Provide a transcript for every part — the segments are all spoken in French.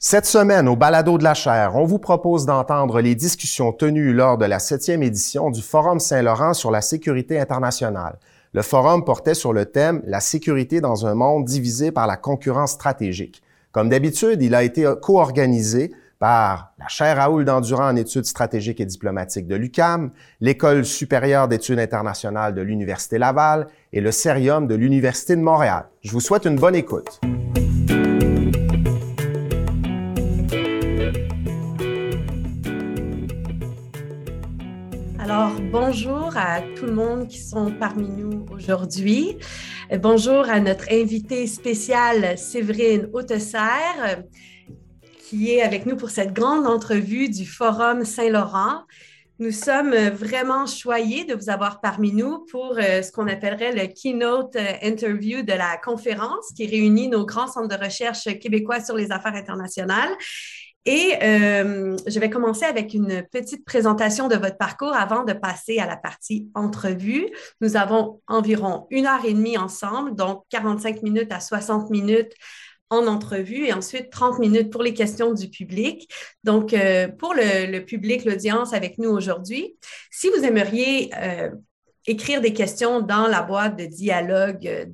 Cette semaine, au balado de la chaire, on vous propose d'entendre les discussions tenues lors de la 7e édition du Forum Saint-Laurent sur la sécurité internationale. Le forum portait sur le thème « La sécurité dans un monde divisé par la concurrence stratégique ». Comme d'habitude, il a été co-organisé par la chaire Raoul Dandurand en études stratégiques et diplomatiques de l'UQAM, l'École supérieure d'études internationales de l'Université Laval et le CERIUM de l'Université de Montréal. Je vous souhaite une bonne écoute. Alors, bonjour à tout le monde qui sont parmi nous aujourd'hui. Bonjour à notre invitée spéciale, Séverine Autesserre, qui est avec nous pour cette grande entrevue du Forum Saint-Laurent. Nous sommes vraiment choyés de vous avoir parmi nous pour ce qu'on appellerait le keynote interview de la conférence qui réunit nos grands centres de recherche québécois sur les affaires internationales. Et je vais commencer avec une petite présentation de votre parcours avant de passer à la partie entrevue. Nous avons environ 1h30 ensemble, donc 45 minutes à 60 minutes en entrevue et ensuite 30 minutes pour les questions du public. Donc, pour le public, l'audience avec nous aujourd'hui, si vous aimeriez écrire des questions dans la boîte de dialogue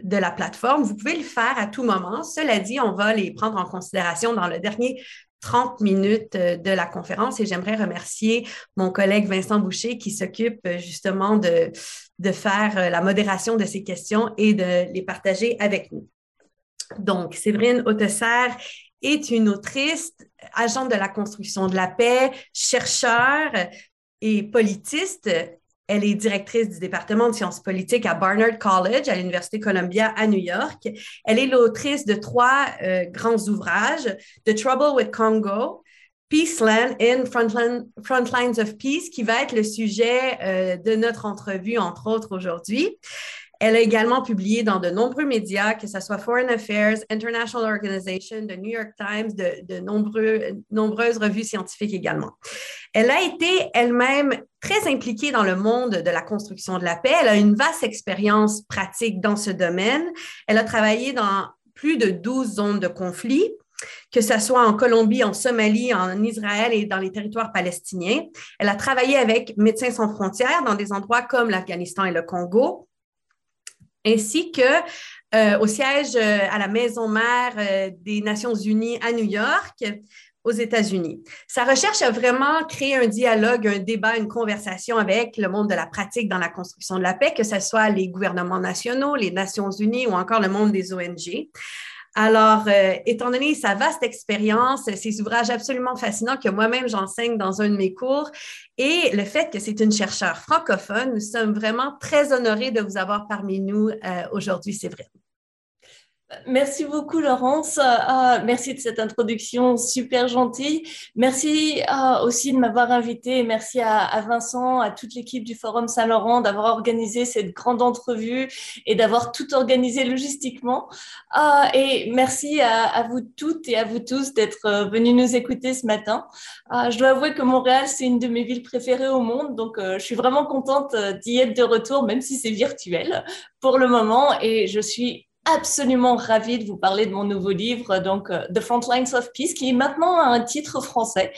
de la plateforme, vous pouvez le faire à tout moment. Cela dit, on va les prendre en considération dans le dernier 30 minutes de la conférence et j'aimerais remercier mon collègue Vincent Boucher qui s'occupe justement de faire la modération de ces questions et de les partager avec nous. Donc, Séverine Autesserre est une autrice, agente de la construction de la paix, chercheure et politiste. Elle est directrice du département de sciences politiques à Barnard College, à l'Université Columbia à New York. Elle est l'autrice de 3 grands ouvrages, The Trouble with Congo, Peaceland and Frontlines of Peace, qui va être le sujet de notre entrevue, entre autres, aujourd'hui. Elle a également publié dans de nombreux médias, que ce soit Foreign Affairs, International Organization, The New York Times, de nombreuses revues scientifiques également. Elle a été elle-même très impliquée dans le monde de la construction de la paix. Elle a une vaste expérience pratique dans ce domaine. Elle a travaillé dans plus de 12 zones de conflit, que ce soit en Colombie, en Somalie, en Israël et dans les territoires palestiniens. Elle a travaillé avec Médecins sans frontières dans des endroits comme l'Afghanistan et le Congo, ainsi que au siège à la maison mère des Nations Unies à New York, aux États-Unis. Sa recherche a vraiment créé un dialogue, un débat, une conversation avec le monde de la pratique dans la construction de la paix, que ce soit les gouvernements nationaux, les Nations Unies ou encore le monde des ONG. Alors, étant donné sa vaste expérience, ses ouvrages absolument fascinants que moi-même j'enseigne dans un de mes cours et le fait que c'est une chercheure francophone, nous sommes vraiment très honorés de vous avoir parmi nous aujourd'hui, Séverine. Merci beaucoup, Laurence. Merci de cette introduction super gentille. Merci aussi de m'avoir invitée. Merci à Vincent, à toute l'équipe du Forum Saint-Laurent d'avoir organisé cette grande entrevue et d'avoir tout organisé logistiquement. Et merci à vous toutes et à vous tous d'être venus nous écouter ce matin. Je dois avouer que Montréal, c'est une de mes villes préférées au monde, donc je suis vraiment contente d'y être de retour, même si c'est virtuel pour le moment, et je suis absolument ravie de vous parler de mon nouveau livre, donc The Frontlines of Peace, qui est maintenant un titre français,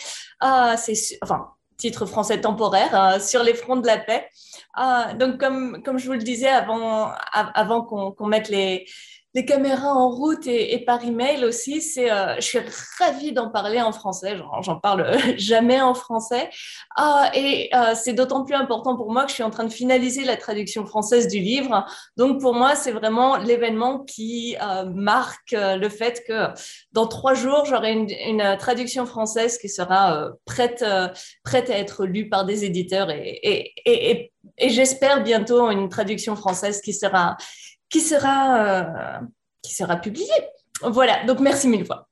titre français temporaire, sur les fronts de la paix. Donc, comme je vous le disais avant qu'on mette les caméras en route et par email aussi, je suis ravie d'en parler en français, j'en parle jamais en français, et c'est d'autant plus important pour moi que je suis en train de finaliser la traduction française du livre, donc pour moi c'est vraiment l'événement qui marque le fait que dans 3 jours j'aurai une traduction française qui sera prête à être lue par des éditeurs et j'espère bientôt une traduction française qui sera publié. Voilà, donc merci mille fois.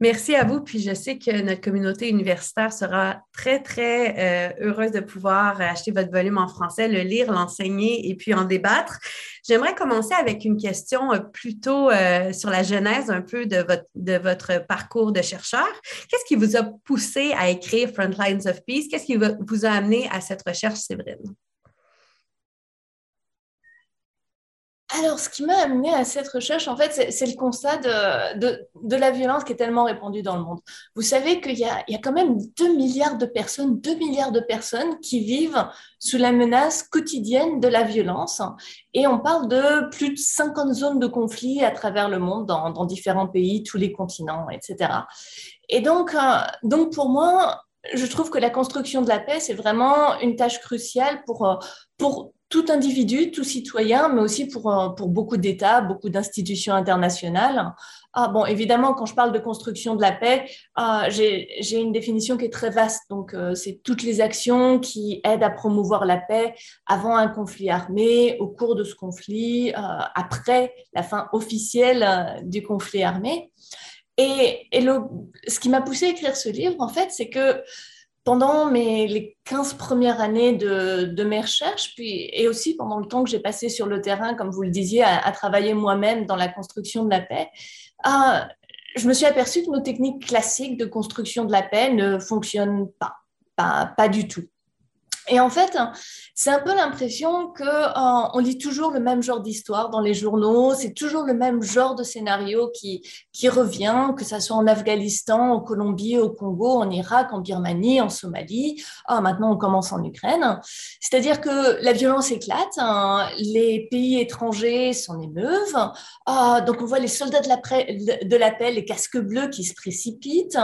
Merci à vous, puis je sais que notre communauté universitaire sera très, très heureuse de pouvoir acheter votre volume en français, le lire, l'enseigner et puis en débattre. J'aimerais commencer avec une question plutôt sur la genèse un peu de votre parcours de chercheur. Qu'est-ce qui vous a poussé à écrire Frontlines of Peace? Qu'est-ce qui vous a amené à cette recherche, Séverine? Alors, ce qui m'a amené à cette recherche, en fait, c'est le constat de la violence qui est tellement répandue dans le monde. Vous savez qu'il y a quand même 2 milliards de personnes qui vivent sous la menace quotidienne de la violence. Et on parle de plus de 50 zones de conflit à travers le monde, dans différents pays, tous les continents, etc. Et donc pour moi, je trouve que la construction de la paix, c'est vraiment une tâche cruciale pour tout individu, tout citoyen, mais aussi pour beaucoup d'États, beaucoup d'institutions internationales. Ah bon, évidemment, quand je parle de construction de la paix, j'ai une définition qui est très vaste. Donc, c'est toutes les actions qui aident à promouvoir la paix avant un conflit armé, au cours de ce conflit, après la fin officielle du conflit armé. Et ce qui m'a poussée à écrire ce livre, en fait, c'est que pendant les 15 premières années de mes recherches, et aussi pendant le temps que j'ai passé sur le terrain, comme vous le disiez, à travailler moi-même dans la construction de la paix, je me suis aperçue que nos techniques classiques de construction de la paix ne fonctionnent pas du tout. Et en fait, c'est un peu l'impression qu'on lit toujours le même genre d'histoire dans les journaux, c'est toujours le même genre de scénario qui revient, que ce soit en Afghanistan, en Colombie, au Congo, en Irak, en Birmanie, en Somalie. Maintenant, on commence en Ukraine. C'est-à-dire que la violence éclate, les pays étrangers s'en émeuvent, donc on voit les soldats de la paix, les casques bleus qui se précipitent,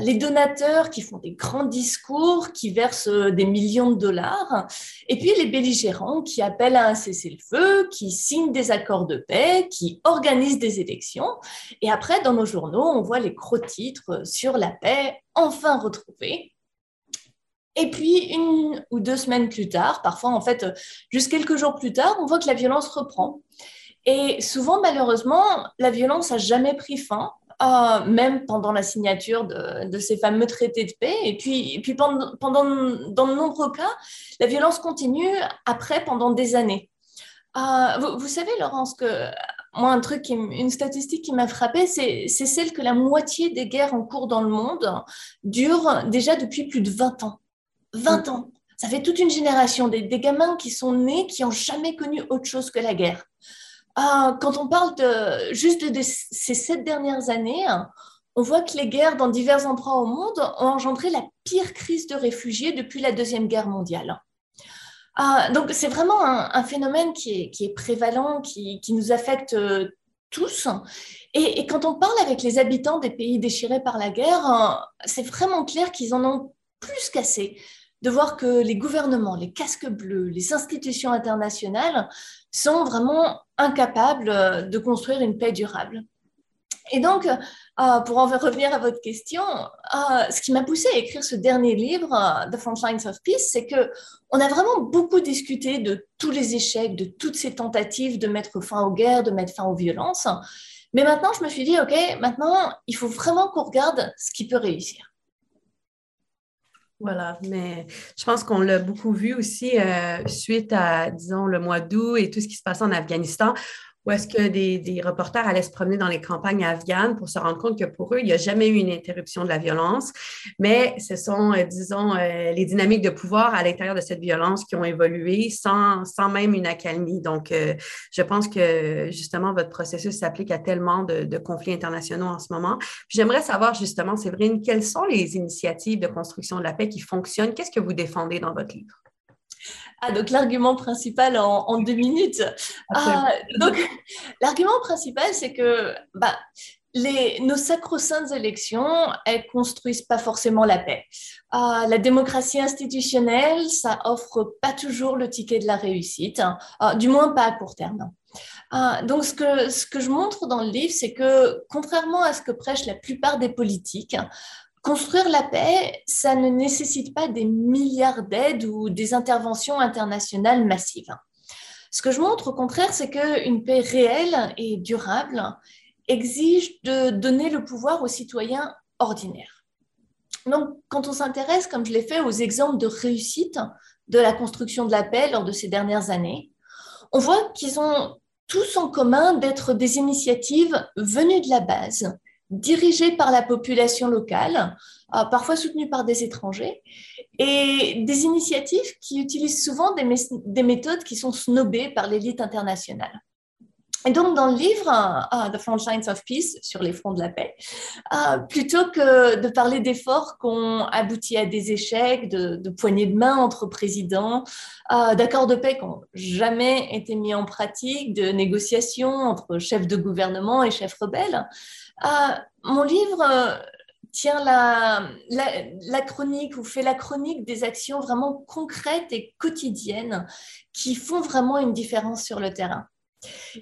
les donateurs qui font des grands discours, qui versent des millions de dollars, et puis les belligérants qui appellent à un cessez-le-feu, qui signent des accords de paix, qui organisent des élections. Et après, dans nos journaux, on voit les gros titres sur la paix enfin retrouvée. Et puis, 1 ou 2 semaines plus tard, parfois en fait juste quelques jours plus tard, on voit que la violence reprend. Et souvent, malheureusement, la violence n'a jamais pris fin. Même pendant la signature de ces fameux traités de paix. Et puis dans de nombreux cas, la violence continue après, pendant des années. Vous savez, Laurence, que moi, une statistique qui m'a frappée, c'est celle que la moitié des guerres en cours dans le monde durent déjà depuis plus de 20 ans. 20 ans. Ça fait toute une génération, des gamins qui sont nés, qui n'ont jamais connu autre chose que la guerre. Quand on parle juste de ces 7 dernières années, on voit que les guerres dans divers endroits au monde ont engendré la pire crise de réfugiés depuis la Deuxième Guerre mondiale. Donc, c'est vraiment un phénomène qui est prévalent, qui nous affecte tous. Et quand on parle avec les habitants des pays déchirés par la guerre, c'est vraiment clair qu'ils en ont plus qu'assez de voir que les gouvernements, les casques bleus, les institutions internationales sont vraiment incapables de construire une paix durable. Et donc, pour en revenir à votre question, ce qui m'a poussée à écrire ce dernier livre, The Frontlines of Peace, c'est qu'on a vraiment beaucoup discuté de tous les échecs, de toutes ces tentatives de mettre fin aux guerres, de mettre fin aux violences. Mais maintenant, je me suis dit, OK, maintenant, il faut vraiment qu'on regarde ce qui peut réussir. Voilà, mais je pense qu'on l'a beaucoup vu aussi suite à, disons, le mois d'août et tout ce qui se passe en Afghanistan, où est-ce que des reporters allaient se promener dans les campagnes afghanes pour se rendre compte que pour eux, il n'y a jamais eu une interruption de la violence, mais ce sont, disons, les dynamiques de pouvoir à l'intérieur de cette violence qui ont évolué sans même une accalmie. Donc, je pense que, justement, votre processus s'applique à tellement de conflits internationaux en ce moment. Puis j'aimerais savoir, justement, Séverine, quelles sont les initiatives de construction de la paix qui fonctionnent? Qu'est-ce que vous défendez dans votre livre? Donc l'argument principal en 2 minutes. Donc l'argument principal, c'est que nos sacro-saintes élections, elles ne construisent pas forcément la paix. La démocratie institutionnelle, ça offre pas toujours le ticket de la réussite, du moins pas à court terme. Donc ce que je montre dans le livre, c'est que contrairement à ce que prêchent la plupart des politiques, construire la paix, ça ne nécessite pas des milliards d'aides ou des interventions internationales massives. Ce que je montre, au contraire, c'est qu'une paix réelle et durable exige de donner le pouvoir aux citoyens ordinaires. Donc, quand on s'intéresse, comme je l'ai fait, aux exemples de réussite de la construction de la paix lors de ces dernières années, on voit qu'ils ont tous en commun d'être des initiatives venues de la base, dirigés par la population locale, parfois soutenus par des étrangers, et des initiatives qui utilisent souvent des méthodes qui sont snobées par l'élite internationale. Et donc, dans le livre « The Frontlines of Peace », sur les fronts de la paix, plutôt que de parler d'efforts qui ont abouti à des échecs, de poignées de main entre présidents, d'accords de paix qui n'ont jamais été mis en pratique, de négociations entre chefs de gouvernement et chefs rebelles, mon livre tient la chronique ou fait la chronique des actions vraiment concrètes et quotidiennes qui font vraiment une différence sur le terrain.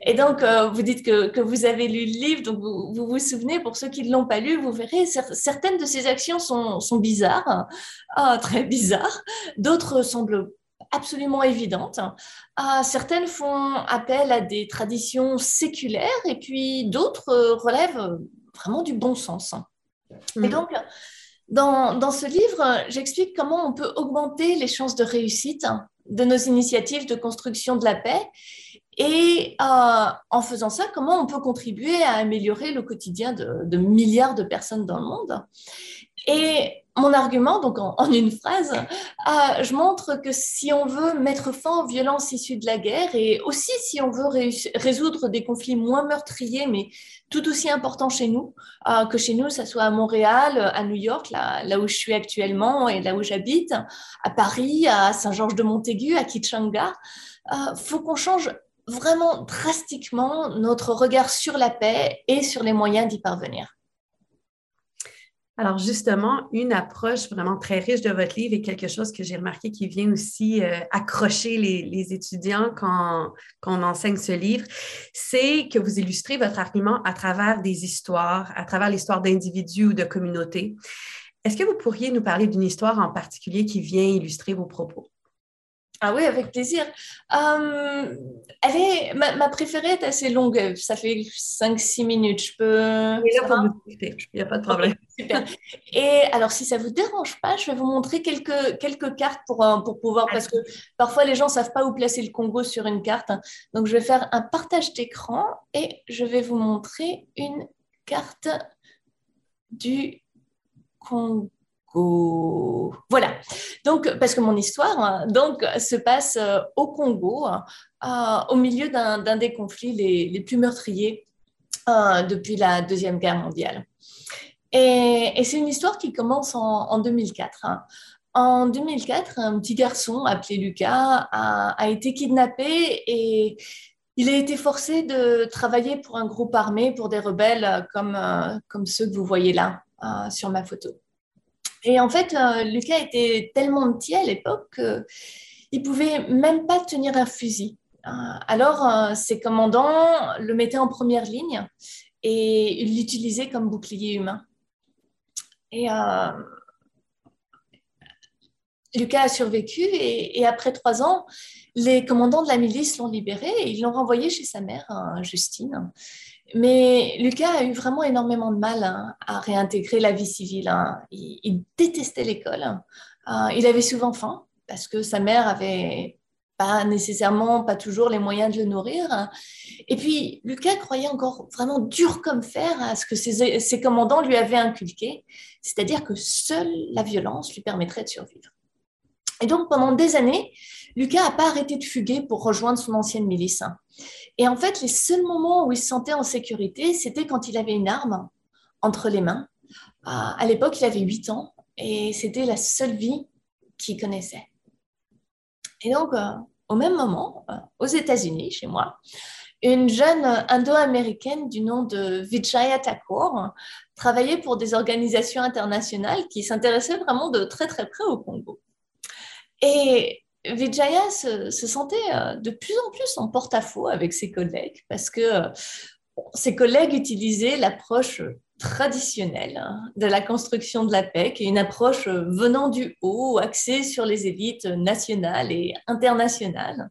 Et donc, vous dites que vous avez lu le livre, donc vous vous souvenez, pour ceux qui ne l'ont pas lu, vous verrez, certaines de ces actions sont bizarres, très bizarres, d'autres semblent absolument évidentes, certaines font appel à des traditions séculaires et puis d'autres relèvent vraiment du bon sens. Et donc, dans ce livre, j'explique comment on peut augmenter les chances de réussite de nos initiatives de construction de la paix. Et en faisant ça, comment on peut contribuer à améliorer le quotidien de milliards de personnes dans le monde. Et mon argument, donc en une phrase, je montre que si on veut mettre fin aux violences issues de la guerre et aussi si on veut résoudre des conflits moins meurtriers, mais tout aussi importants chez nous, que chez nous, ça soit à Montréal, à New York, là où je suis actuellement et là où j'habite, à Paris, à Saint-Georges-de-Montaigu, à Kichanga, faut qu'on change vraiment drastiquement notre regard sur la paix et sur les moyens d'y parvenir. Alors justement, une approche vraiment très riche de votre livre est quelque chose que j'ai remarqué qui vient aussi accrocher les étudiants quand on enseigne ce livre, c'est que vous illustrez votre argument à travers des histoires, à travers l'histoire d'individus ou de communautés. Est-ce que vous pourriez nous parler d'une histoire en particulier qui vient illustrer vos propos? Ah oui, avec plaisir. Ma préférée est assez longue, ça fait 5-6 minutes, je peux... Oui, là, pour vous écouter, il n'y a pas de problème. Super. Et alors, si ça ne vous dérange pas, je vais vous montrer quelques cartes pour pouvoir... Parce que parfois, les gens ne savent pas où placer le Congo sur une carte. Donc, je vais faire un partage d'écran et je vais vous montrer une carte du Congo. Voilà, donc parce que mon histoire donc, se passe au Congo, au milieu d'un des conflits les plus meurtriers depuis la Deuxième Guerre mondiale. Et c'est une histoire qui commence en 2004. En 2004, un petit garçon appelé Lucas a été kidnappé et il a été forcé de travailler pour un groupe armé, pour des rebelles comme ceux que vous voyez là sur ma photo. Et en fait, Lucas était tellement petit à l'époque qu'il ne pouvait même pas tenir un fusil. Alors, ses commandants le mettaient en première ligne et ils l'utilisaient comme bouclier humain. Et Lucas a survécu et après 3 ans, les commandants de la milice l'ont libéré et ils l'ont renvoyé chez sa mère, Justine. Mais Lucas a eu vraiment énormément de mal à réintégrer la vie civile. Il détestait l'école. Il avait souvent faim parce que sa mère avait pas toujours les moyens de le nourrir. Et puis, Lucas croyait encore vraiment dur comme fer à ce que ses commandants lui avaient inculqué, c'est-à-dire que seule la violence lui permettrait de survivre. Et donc, pendant des années, Lucas n'a pas arrêté de fuguer pour rejoindre son ancienne milice. Et en fait, les seuls moments où il se sentait en sécurité, c'était quand il avait une arme entre les mains. À l'époque, il avait 8 ans et c'était la seule vie qu'il connaissait. Et donc, au même moment, aux États-Unis, chez moi, une jeune indo-américaine du nom de Vijaya Thakur travaillait pour des organisations internationales qui s'intéressaient vraiment de très très près au Congo. Et Vijaya se sentait de plus en plus en porte-à-faux avec ses collègues parce que ses collègues utilisaient l'approche traditionnelle de la construction de la paix, qui est une approche venant du haut, axée sur les élites nationales et internationales.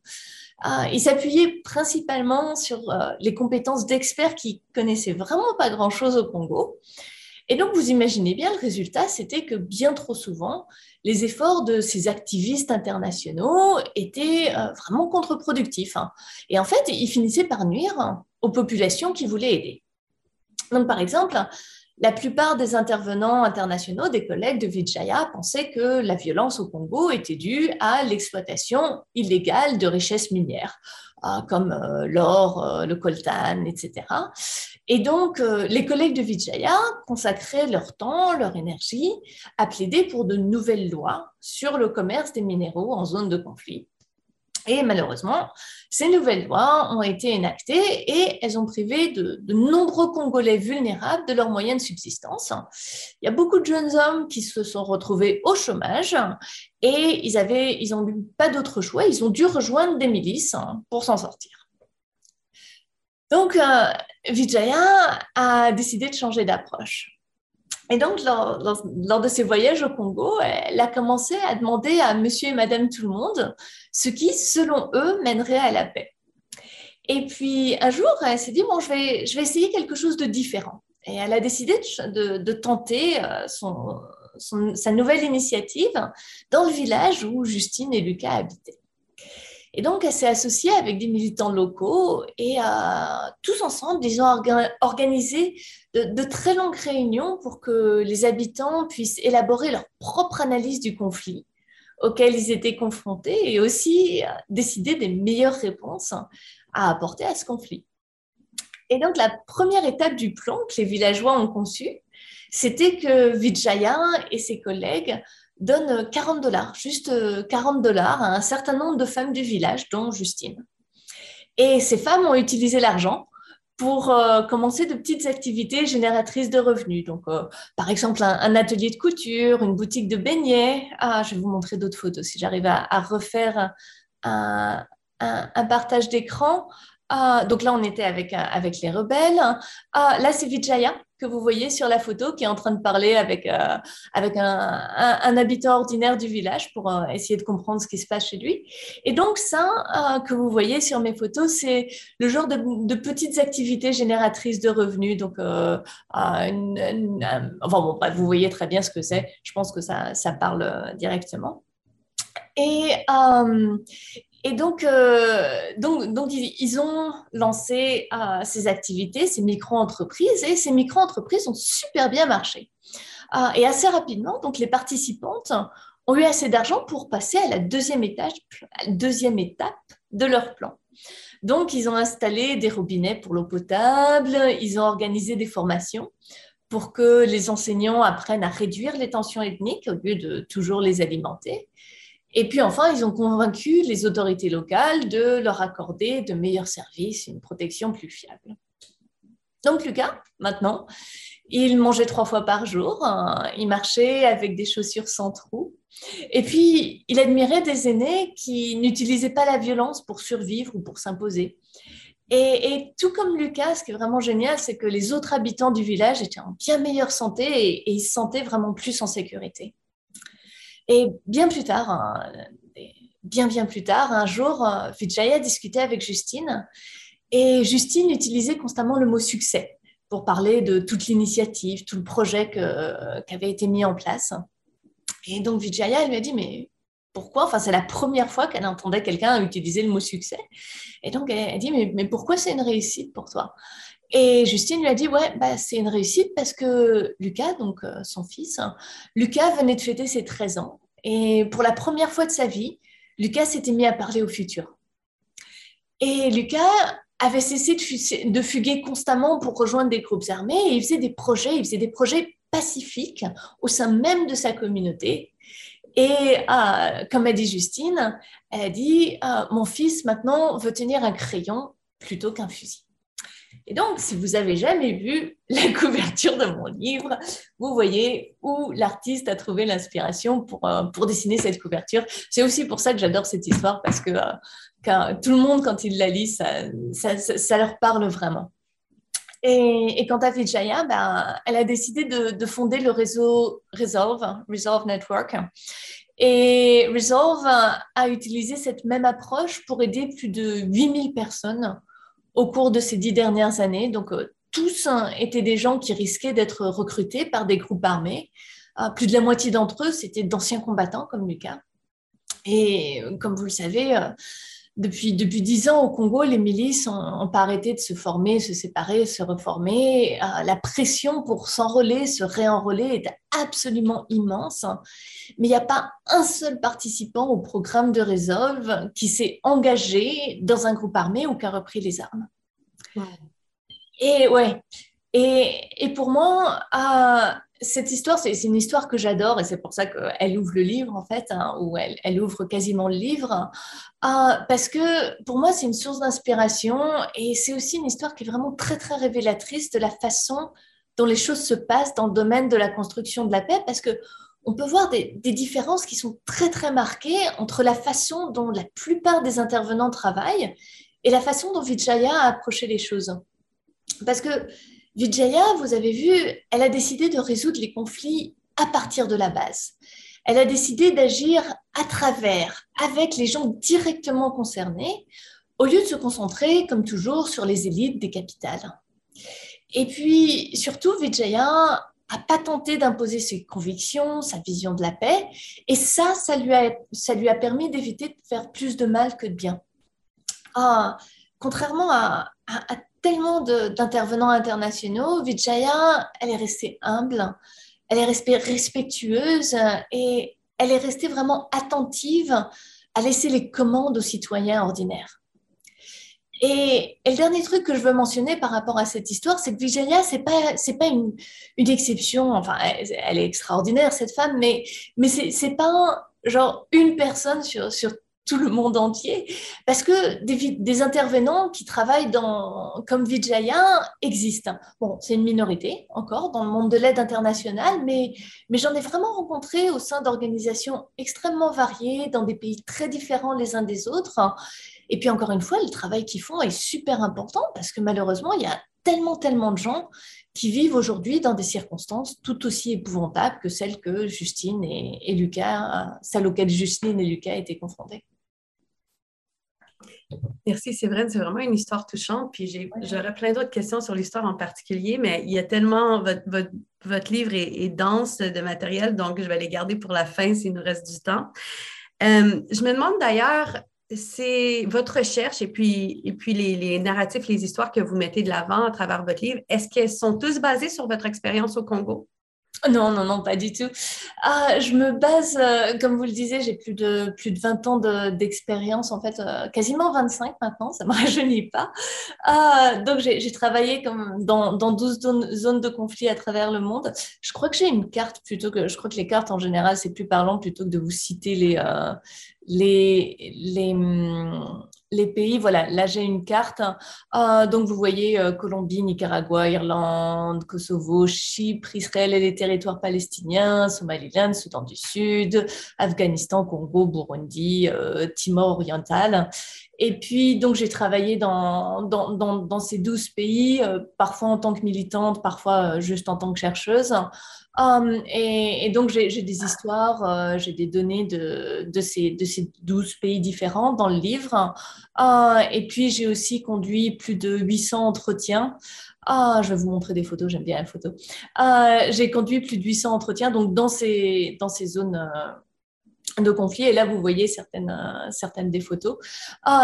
Il s'appuyait principalement sur les compétences d'experts qui connaissaient vraiment pas grand-chose au Congo. Et donc, vous imaginez bien, le résultat, c'était que bien trop souvent, les efforts de ces activistes internationaux étaient vraiment contre-productifs. Et en fait, ils finissaient par nuire aux populations qui voulaient aider. Donc, par exemple, La plupart des intervenants internationaux, des collègues de Vijaya, pensaient que la violence au Congo était due à l'exploitation illégale de richesses minières, comme l'or, le coltan, etc. Et donc, les collègues de Vijaya consacraient leur temps, leur énergie à plaider pour de nouvelles lois sur le commerce des minéraux en zone de conflit. Et malheureusement, ces nouvelles lois ont été énactées et elles ont privé de nombreux Congolais vulnérables de leurs moyens de subsistance. Il y a beaucoup de jeunes hommes qui se sont retrouvés au chômage et ils n'ont eu pas d'autre choix, ils ont dû rejoindre des milices pour s'en sortir. Donc, Vijaya a décidé de changer d'approche. Et donc, lors de ses voyages au Congo, elle a commencé à demander à monsieur et madame tout le monde ce qui, selon eux, mènerait à la paix. Et puis, un jour, elle s'est dit « bon, je vais essayer quelque chose de différent ». Et elle a décidé de tenter sa nouvelle initiative dans le village où Justine et Lucas habitaient. Et donc, elle s'est associée avec des militants locaux et tous ensemble, ils ont organisé de très longues réunions pour que les habitants puissent élaborer leur propre analyse du conflit auquel ils étaient confrontés et aussi décider des meilleures réponses à apporter à ce conflit. Et donc, la première étape du plan que les villageois ont conçu, c'était que Vijaya et ses collègues donne $40, juste $40 à un certain nombre de femmes du village, dont Justine. Et ces femmes ont utilisé l'argent pour commencer de petites activités génératrices de revenus. Donc, par exemple, un atelier de couture, une boutique de beignets. Ah, je vais vous montrer d'autres photos si j'arrive à refaire un partage d'écran. Donc là, on était avec les rebelles. Là, c'est Vijaya que vous voyez sur la photo qui est en train de parler avec un habitant ordinaire du village pour essayer de comprendre ce qui se passe chez lui. Et donc ça, que vous voyez sur mes photos, c'est le genre de petites activités génératrices de revenus. Donc, enfin bon, bref, vous voyez très bien ce que c'est. Je pense que ça parle directement. Et donc ils ont lancé ces activités, ces micro-entreprises, et ces micro-entreprises ont super bien marché. Et assez rapidement, donc, les participantes ont eu assez d'argent pour passer à la deuxième étape de leur plan. Donc, ils ont installé des robinets pour l'eau potable, ils ont organisé des formations pour que les enseignants apprennent à réduire les tensions ethniques au lieu de toujours les alimenter. Et puis enfin, ils ont convaincu les autorités locales de leur accorder de meilleurs services, une protection plus fiable. Donc Lucas, maintenant, il mangeait 3 fois par jour, il marchait avec des chaussures sans trous, et puis il admirait des aînés qui n'utilisaient pas la violence pour survivre ou pour s'imposer. Et tout comme Lucas, ce qui est vraiment génial, c'est que les autres habitants du village étaient en bien meilleure santé et ils se sentaient vraiment plus en sécurité. Et bien plus tard, un jour, Vijaya discutait avec Justine et Justine utilisait constamment le mot « succès » pour parler de toute l'initiative, tout le projet qu'avait été mis en place. Et donc Vijaya, elle lui a dit « mais pourquoi ?» Enfin, c'est la première fois qu'elle entendait quelqu'un utiliser le mot « succès ». Et donc elle dit « mais pourquoi c'est une réussite pour toi ?» Et Justine lui a dit « ouais, bah, c'est une réussite parce que Lucas, donc son fils, Lucas venait de fêter ses 13 ans. Et pour la première fois de sa vie, Lucas s'était mis à parler au futur. Et Lucas avait cessé de fuguer constamment pour rejoindre des groupes armés et il faisait des projets pacifiques au sein même de sa communauté. Et comme a dit Justine, elle a dit « mon fils maintenant veut tenir un crayon plutôt qu'un fusil ». Et donc, si vous n'avez jamais vu la couverture de mon livre, vous voyez où l'artiste a trouvé l'inspiration pour dessiner cette couverture. C'est aussi pour ça que j'adore cette histoire, parce que tout le monde, quand il la lit, ça leur parle vraiment. Et quant à Vijaya, ben, elle a décidé de fonder le réseau Resolve Network. Et Resolve a utilisé cette même approche pour aider plus de 8000 personnes au cours de ces 10 dernières années, donc tous étaient des gens qui risquaient d'être recrutés par des groupes armés. Plus de la moitié d'entre eux, c'était d'anciens combattants comme Lucas. Et comme vous le savez, Depuis 10 ans au Congo, les milices n'ont pas arrêté de se former, se séparer, se reformer. La pression pour s'enrôler, se réenrôler est absolument immense. Mais il n'y a pas un seul participant au programme de Resolve qui s'est engagé dans un groupe armé ou qui a repris les armes. Wow. Et pour moi, cette histoire, c'est une histoire que j'adore et c'est pour ça qu'elle ouvre le livre, en fait, ou elle ouvre quasiment le livre, parce que pour moi, c'est une source d'inspiration et c'est aussi une histoire qui est vraiment très, très révélatrice de la façon dont les choses se passent dans le domaine de la construction de la paix, parce qu'on peut voir des différences qui sont très, très marquées entre la façon dont la plupart des intervenants travaillent et la façon dont Vijaya a approché les choses. Parce que Vijaya, vous avez vu, elle a décidé de résoudre les conflits à partir de la base. Elle a décidé d'agir à travers, avec les gens directement concernés, au lieu de se concentrer, comme toujours, sur les élites des capitales. Et puis, surtout, Vijaya n'a pas tenté d'imposer ses convictions, sa vision de la paix, et ça lui a permis d'éviter de faire plus de mal que de bien. Contrairement à tellement d'intervenants internationaux, Vijaya, elle est restée humble, elle est restée respectueuse et elle est restée vraiment attentive à laisser les commandes aux citoyens ordinaires. Et le dernier truc que je veux mentionner par rapport à cette histoire, c'est que Vijaya, c'est pas une exception, enfin, elle est extraordinaire cette femme, mais c'est pas genre une personne sur tout le monde entier, parce que des intervenants qui travaillent comme Vijaya existent. Bon, c'est une minorité encore dans le monde de l'aide internationale, mais j'en ai vraiment rencontré au sein d'organisations extrêmement variées, dans des pays très différents les uns des autres. Et puis encore une fois, le travail qu'ils font est super important, parce que malheureusement, il y a tellement de gens qui vivent aujourd'hui dans des circonstances tout aussi épouvantables que celles que Justine et Lucas, celles auxquelles Justine et Lucas étaient confrontés. Merci Séverine, c'est vraiment une histoire touchante, puis j'aurais plein d'autres questions sur l'histoire en particulier, mais il y a tellement, votre livre est dense de matériel, donc je vais les garder pour la fin s'il nous reste du temps. Je me demande d'ailleurs, c'est votre recherche et puis les narratifs, les histoires que vous mettez de l'avant à travers votre livre, est-ce qu'elles sont tous basées sur votre expérience au Congo? Non, pas du tout. Je me base, comme vous le disiez, j'ai plus de 20 ans d'expérience, en fait, quasiment 25 maintenant, ça ne me rajeunit pas. Donc, j'ai travaillé comme dans 12 zones de conflit à travers le monde. Je crois que j'ai une carte je crois que les cartes, en général, c'est plus parlant plutôt que de vous citer les pays. Voilà, là j'ai une carte, donc vous voyez Colombie, Nicaragua, Irlande, Kosovo, Chypre, Israël et les territoires palestiniens, Somaliland, Soudan du Sud, Afghanistan, Congo, Burundi, Timor oriental. Et puis, donc, j'ai travaillé dans ces 12 pays, parfois en tant que militante, parfois juste en tant que chercheuse. Et donc, j'ai des histoires, j'ai des données de ces 12 pays différents dans le livre. Et puis, j'ai aussi conduit plus de 800 entretiens. Je vais vous montrer des photos, j'aime bien les photos. J'ai conduit plus de 800 entretiens, donc, dans ces zones de conflits, et là vous voyez certaines des photos,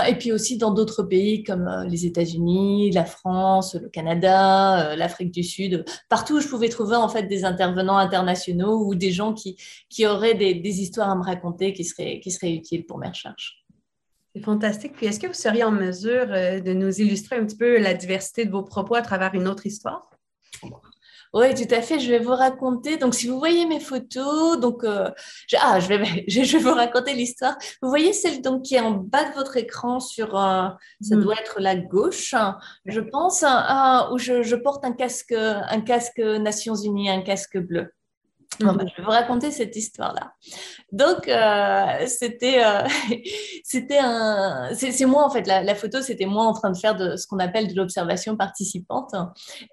et puis aussi dans d'autres pays comme les États-Unis, la France, le Canada, l'Afrique du Sud, partout où je pouvais trouver en fait des intervenants internationaux ou des gens qui auraient des histoires à me raconter qui seraient utiles pour mes recherches. C'est fantastique. Puis est-ce que vous seriez en mesure de nous illustrer un petit peu la diversité de vos propos à travers une autre histoire? Oui, tout à fait. Je vais vous raconter. Donc, si vous voyez mes photos, donc, je vais vous raconter l'histoire. Vous voyez celle donc qui est en bas de votre écran sur, ça doit être la gauche, je pense, où je porte un casque Nations Unies, un casque bleu. Bon, ben, je vais vous raconter cette histoire-là. Donc, c'est moi en fait. La photo, c'était moi en train de faire ce qu'on appelle de l'observation participante.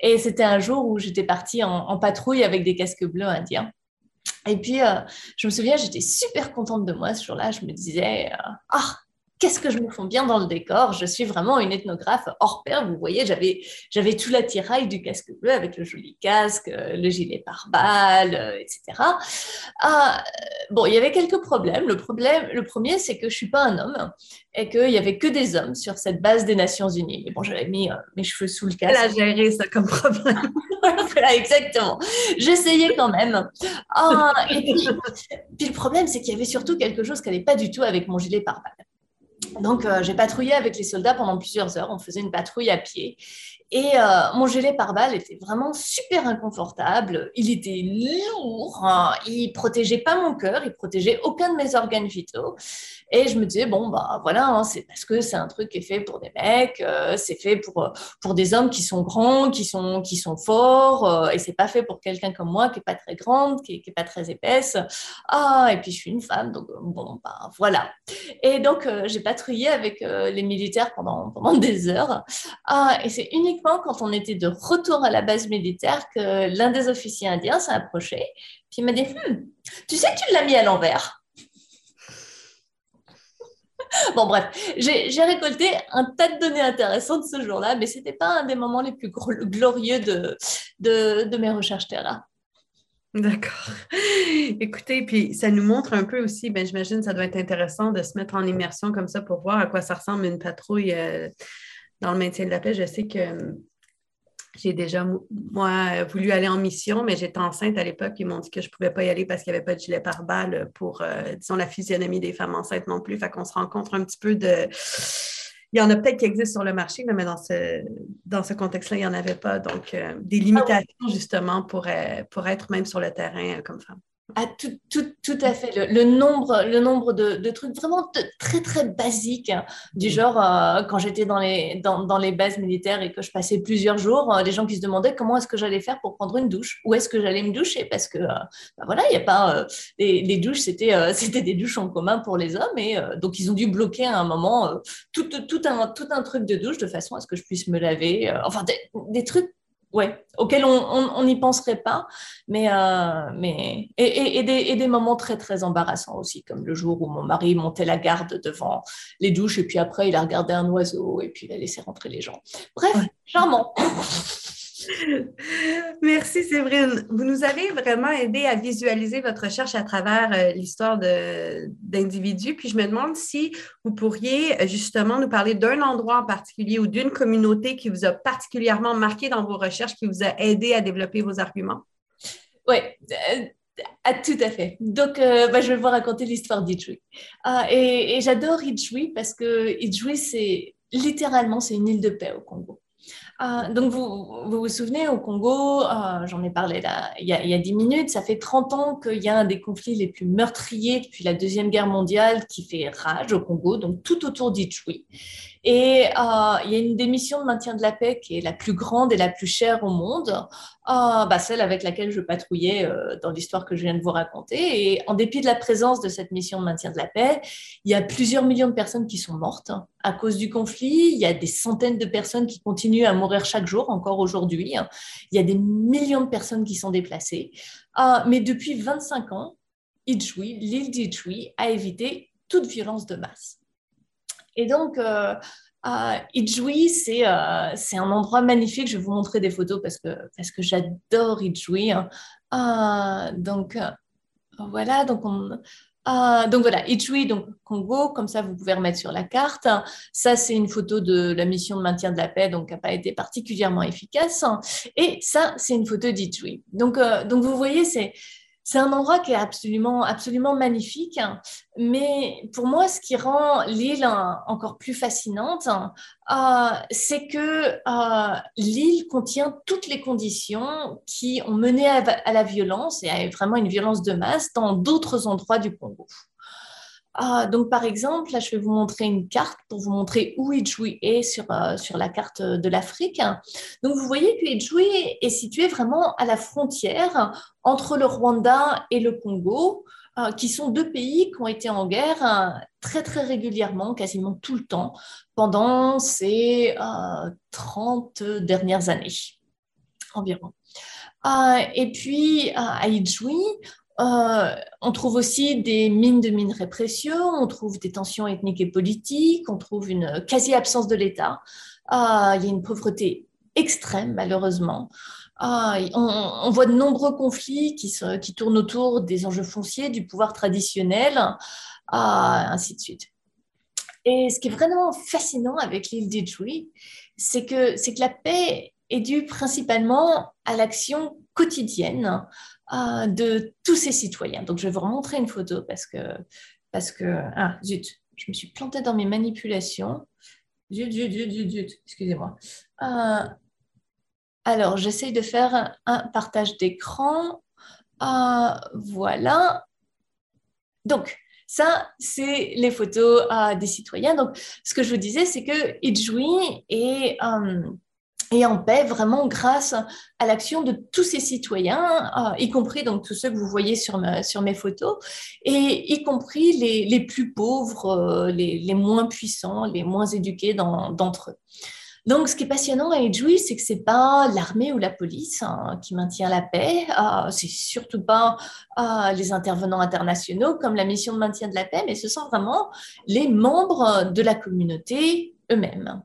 Et c'était un jour où j'étais partie en patrouille avec des casques bleus indiens. Et puis, je me souviens, j'étais super contente de moi ce jour-là. Je me disais, qu'est-ce que je me fonds bien dans le décor. Je suis vraiment une ethnographe hors pair. Vous voyez, j'avais tout l'attirail du casque bleu avec le joli casque, le gilet pare-balles, etc. Ah, bon, il y avait quelques problèmes. Le premier, c'est que je suis pas un homme et qu'il y avait que des hommes sur cette base des Nations Unies. Mais bon, j'avais mis mes cheveux sous le casque. Elle a géré ça comme problème. Voilà, exactement. J'essayais quand même. Ah, et puis le problème, c'est qu'il y avait surtout quelque chose qui n'allait pas du tout avec mon gilet pare-balles. Donc, j'ai patrouillé avec les soldats pendant plusieurs heures. On faisait une patrouille à pied. Et mon gilet pare-balles était vraiment super inconfortable. Il était lourd. Hein. Il ne protégeait pas mon cœur. Il ne protégeait aucun de mes organes vitaux. Et je me disais, bon, bah voilà, hein, c'est parce que c'est un truc qui est fait pour des mecs. C'est fait pour des hommes qui sont grands, qui sont forts. Et ce n'est pas fait pour quelqu'un comme moi qui n'est pas très grande, qui n'est pas très épaisse. Ah, et puis, je suis une femme. Donc, bon, bah voilà. Et donc, j'ai patrouillé avec les militaires pendant des heures. Ah, et c'est uniquement quand on était de retour à la base militaire que l'un des officiers indiens s'est approché, puis il m'a dit tu sais que tu l'as mis à l'envers. Bon bref, j'ai récolté un tas de données intéressantes ce jour-là, mais c'était pas un des moments les plus glorieux de mes recherches terrain. D'accord. Écoutez, puis ça nous montre un peu aussi, bien, j'imagine ça doit être intéressant de se mettre en immersion comme ça pour voir à quoi ça ressemble une patrouille dans le maintien de la paix. Je sais que j'ai déjà, moi, voulu aller en mission, mais j'étais enceinte à l'époque. Ils m'ont dit que je ne pouvais pas y aller parce qu'il n'y avait pas de gilet pare-balles pour, disons, la physionomie des femmes enceintes non plus. Fait qu'on se rencontre un petit peu de... Il y en a peut-être qui existent sur le marché, mais dans ce contexte-là, il n'y en avait pas. Donc, des limitations, justement, pour être même sur le terrain comme femme. Ah, tout à fait. Le nombre de trucs vraiment très, très basiques, hein, du genre, quand j'étais dans les bases militaires et que je passais plusieurs jours, les gens qui se demandaient comment est-ce que j'allais faire pour prendre une douche, où est-ce que j'allais me doucher, parce que, ben voilà, il n'y a pas... les douches, c'était des douches en commun pour les hommes, et donc ils ont dû bloquer à un moment tout un truc de douche de façon à ce que je puisse me laver, enfin, des trucs... Ouais, auquel on n'y penserait pas, mais et des moments très, très embarrassants aussi, comme le jour où mon mari montait la garde devant les douches et puis après, il a regardé un oiseau et puis il a laissé rentrer les gens. Bref, charmant. Merci Séverine. Vous nous avez vraiment aidé à visualiser votre recherche à travers l'histoire d'individus. Puis je me demande si vous pourriez justement nous parler d'un endroit en particulier ou d'une communauté qui vous a particulièrement marqué dans vos recherches, qui vous a aidé à développer vos arguments. Oui. Ah, tout à fait. Donc, je vais vous raconter l'histoire d'Idjwi. Et j'adore Idjwi parce que Idjwi, c'est une île de paix au Congo. Donc, vous vous souvenez, au Congo, j'en ai parlé là, il y a 10 minutes, ça fait 30 ans qu'il y a un des conflits les plus meurtriers depuis la Deuxième Guerre mondiale qui fait rage au Congo, donc tout autour d'Idjwi. Et il y a une des missions de maintien de la paix qui est la plus grande et la plus chère au monde, celle avec laquelle je patrouillais dans l'histoire que je viens de vous raconter. Et en dépit de la présence de cette mission de maintien de la paix, il y a plusieurs millions de personnes qui sont mortes à cause du conflit. Il y a des centaines de personnes qui continuent à mourir chaque jour, encore aujourd'hui. Il y a des millions de personnes qui sont déplacées. Mais depuis 25 ans, Idjwi, l'île d'Idjwi, a évité toute violence de masse. Et donc, Idjwi, c'est un endroit magnifique. Je vais vous montrer des photos parce que j'adore Idjwi. Donc voilà, Idjwi, donc Congo, comme ça vous pouvez remettre sur la carte. Ça, c'est une photo de la mission de maintien de la paix, donc qui n'a pas été particulièrement efficace. Et ça, c'est une photo d'Idjwi. Donc vous voyez, c'est un endroit qui est absolument, absolument magnifique. Mais pour moi, ce qui rend l'île encore plus fascinante, c'est que l'île contient toutes les conditions qui ont mené à la violence et à vraiment une violence de masse dans d'autres endroits du Congo. Donc, par exemple, là, je vais vous montrer une carte pour vous montrer où Idjwi est sur la carte de l'Afrique. Donc, vous voyez que Idjwi est situé vraiment à la frontière entre le Rwanda et le Congo, qui sont deux pays qui ont été en guerre très, très régulièrement, quasiment tout le temps, pendant ces 30 dernières années environ. Et puis, à Idjwi, On trouve aussi des mines de minerais précieux, on trouve des tensions ethniques et politiques, on trouve une quasi-absence de l'État. Il y a une pauvreté extrême, malheureusement. On voit de nombreux conflits qui tournent autour des enjeux fonciers, du pouvoir traditionnel, ainsi de suite. Et ce qui est vraiment fascinant avec l'île d'Idjwi, c'est que la paix est due principalement à l'action quotidienne de tous ces citoyens. Donc, je vais vous remontrer une photo parce que ah, zut, je me suis plantée dans mes manipulations. Zut, excusez-moi. Alors, j'essaye de faire un partage d'écran. Voilà. Donc, ça, c'est les photos des citoyens. Donc, ce que je vous disais, c'est que Idjwi est en paix vraiment grâce à l'action de tous ces citoyens, y compris donc tous ceux que vous voyez sur mes photos, et y compris les plus pauvres, les moins puissants, les moins éduqués d'entre eux. Donc, ce qui est passionnant à Idjwi, c'est que ce n'est pas l'armée ou la police qui maintient la paix, ce n'est surtout pas les intervenants internationaux comme la mission de maintien de la paix, mais ce sont vraiment les membres de la communauté eux-mêmes.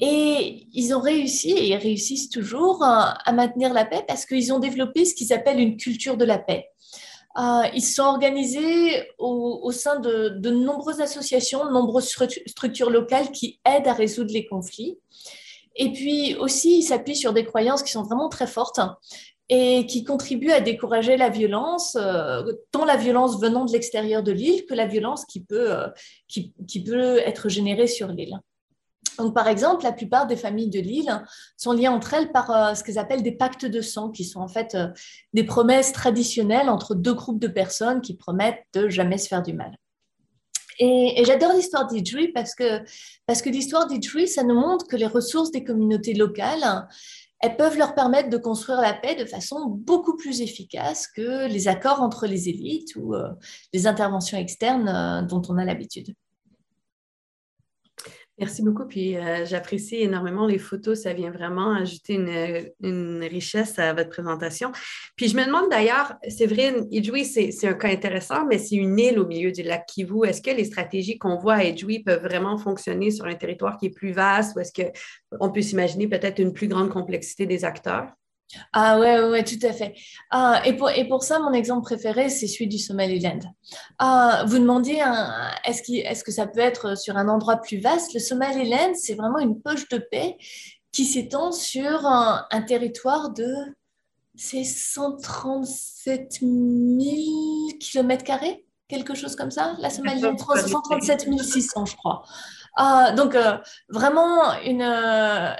Et ils ont réussi, et ils réussissent toujours, à maintenir la paix parce qu'ils ont développé ce qu'ils appellent une culture de la paix. Ils se sont organisés au sein de nombreuses associations, de nombreuses structures locales qui aident à résoudre les conflits. Et puis aussi, ils s'appuient sur des croyances qui sont vraiment très fortes et qui contribuent à décourager la violence, tant la violence venant de l'extérieur de l'île que la violence qui peut être générée sur l'île. Donc, par exemple, la plupart des familles de l'île sont liées entre elles par ce qu'ils appellent des pactes de sang, qui sont en fait des promesses traditionnelles entre deux groupes de personnes qui promettent de jamais se faire du mal. Et j'adore l'histoire d'Idjwi parce que l'histoire d'Idjwi, ça nous montre que les ressources des communautés locales, elles peuvent leur permettre de construire la paix de façon beaucoup plus efficace que les accords entre les élites ou les interventions externes dont on a l'habitude. Merci beaucoup, puis j'apprécie énormément les photos, ça vient vraiment ajouter une richesse à votre présentation. Puis je me demande d'ailleurs, Séverine, Idjwi, c'est un cas intéressant, mais c'est une île au milieu du lac Kivu. Est-ce que les stratégies qu'on voit à Idjwi peuvent vraiment fonctionner sur un territoire qui est plus vaste, ou est-ce qu'on peut s'imaginer peut-être une plus grande complexité des acteurs? Ah ouais, tout à fait. Et pour ça, mon exemple préféré, c'est celui du Somaliland. Vous demandiez, est-ce que ça peut être sur un endroit plus vaste? Le Somaliland, c'est vraiment une poche de paix qui s'étend sur un territoire de 137 000 km², quelque chose comme ça. La Somalie, 137 600, je crois. Donc, vraiment,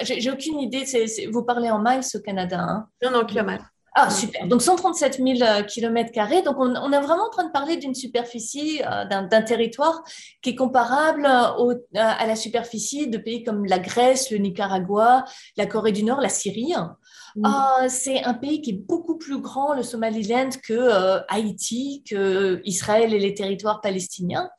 j'ai aucune idée, vous parlez en miles au Canada, hein? Non, kilomètres. Ah, super, donc 137 000 km², donc on est vraiment en train de parler d'une superficie, d'un territoire qui est comparable à la superficie de pays comme la Grèce, le Nicaragua, la Corée du Nord, la Syrie. C'est un pays qui est beaucoup plus grand, le Somaliland, que Haïti, que Israël et les territoires palestiniens.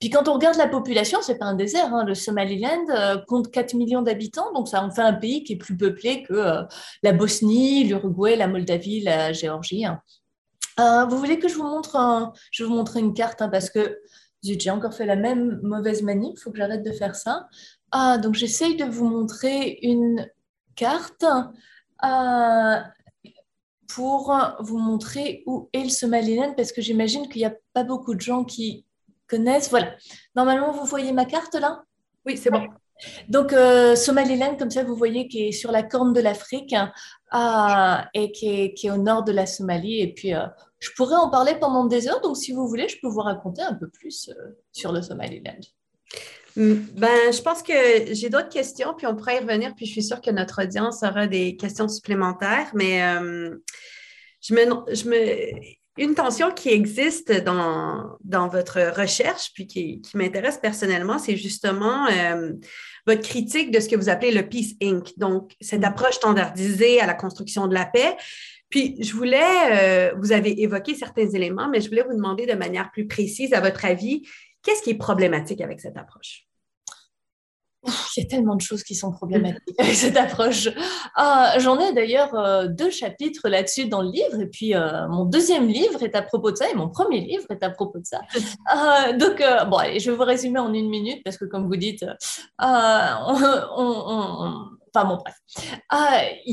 Puis quand on regarde la population, c'est pas un désert, hein. Le Somaliland compte 4 millions d'habitants, donc ça en fait un pays qui est plus peuplé que la Bosnie, l'Uruguay, la Moldavie, la Géorgie. Vous voulez que je vais vous montrer une carte, hein, parce que j'ai encore fait la même mauvaise manip, il faut que j'arrête de faire ça. Donc j'essaye de vous montrer une carte pour vous montrer où est le Somaliland, parce que j'imagine qu'il n'y a pas beaucoup de gens qui connaissent. Voilà. Normalement, vous voyez ma carte là? Oui, c'est bon. Donc, Somaliland, comme ça, vous voyez qui est sur la corne de l'Afrique et qui est au nord de la Somalie. Et puis, je pourrais en parler pendant des heures. Donc, si vous voulez, je peux vous raconter un peu plus sur le Somaliland. Ben, je pense que j'ai d'autres questions, puis on pourrait y revenir, puis je suis sûre que notre audience aura des questions supplémentaires, mais une tension qui existe dans votre recherche, puis qui m'intéresse personnellement, c'est justement votre critique de ce que vous appelez le Peace Inc., donc cette approche standardisée à la construction de la paix. Puis, je voulais, vous avez évoqué certains éléments, mais je voulais vous demander de manière plus précise, à votre avis, qu'est-ce qui est problématique avec cette approche? Il y a tellement de choses qui sont problématiques avec cette approche. J'en ai d'ailleurs 2 chapitres là-dessus dans le livre, et puis mon 2e livre est à propos de ça, et mon 1er livre est à propos de ça. Donc, allez, je vais vous résumer en 1 minute, parce que comme vous dites, il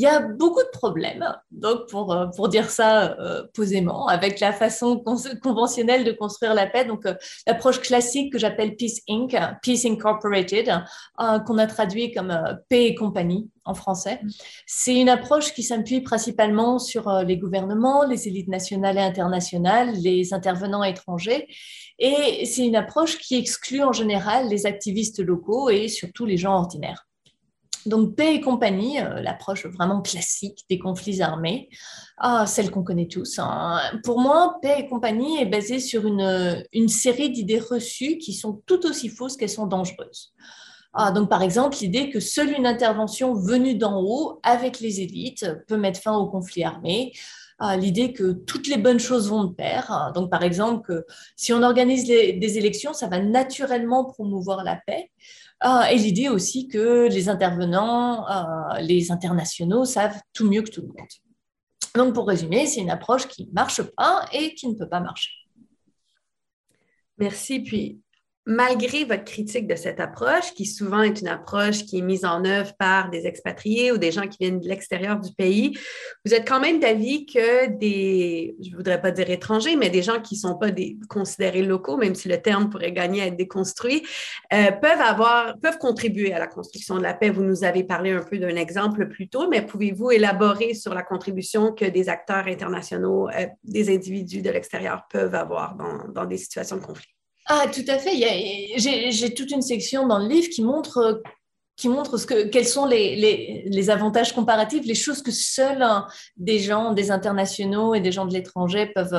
y a beaucoup de problèmes, donc pour dire ça posément, avec la façon conventionnelle de construire la paix, donc l'approche classique que j'appelle Peace Inc., Peace Incorporated, qu'on a traduit comme paix et compagnie en français. C'est une approche qui s'appuie principalement sur les gouvernements, les élites nationales et internationales, les intervenants étrangers, et c'est une approche qui exclut en général les activistes locaux et surtout les gens ordinaires. Donc, paix et compagnie, l'approche vraiment classique des conflits armés, celle qu'on connaît tous. Pour moi, paix et compagnie est basée sur une série d'idées reçues qui sont tout aussi fausses qu'elles sont dangereuses. Donc, par exemple, l'idée que seule une intervention venue d'en haut avec les élites peut mettre fin au conflit armé. L'idée que toutes les bonnes choses vont de pair. Donc, par exemple, que si on organise des élections, ça va naturellement promouvoir la paix. Et l'idée aussi que les intervenants, les internationaux savent tout mieux que tout le monde. Donc, pour résumer, c'est une approche qui ne marche pas et qui ne peut pas marcher. Merci. Puis, malgré votre critique de cette approche, qui souvent est une approche qui est mise en œuvre par des expatriés ou des gens qui viennent de l'extérieur du pays, vous êtes quand même d'avis que des, je ne voudrais pas dire étrangers, mais des gens qui ne sont pas considérés locaux, même si le terme pourrait gagner à être déconstruit, peuvent contribuer à la construction de la paix. Vous nous avez parlé un peu d'un exemple plus tôt, mais pouvez-vous élaborer sur la contribution que des acteurs internationaux, des individus de l'extérieur peuvent avoir dans des situations de conflit? Ah, tout à fait. J'ai toute une section dans le livre qui montre quels sont les avantages comparatifs, les choses que seuls des internationaux et des gens de l'étranger peuvent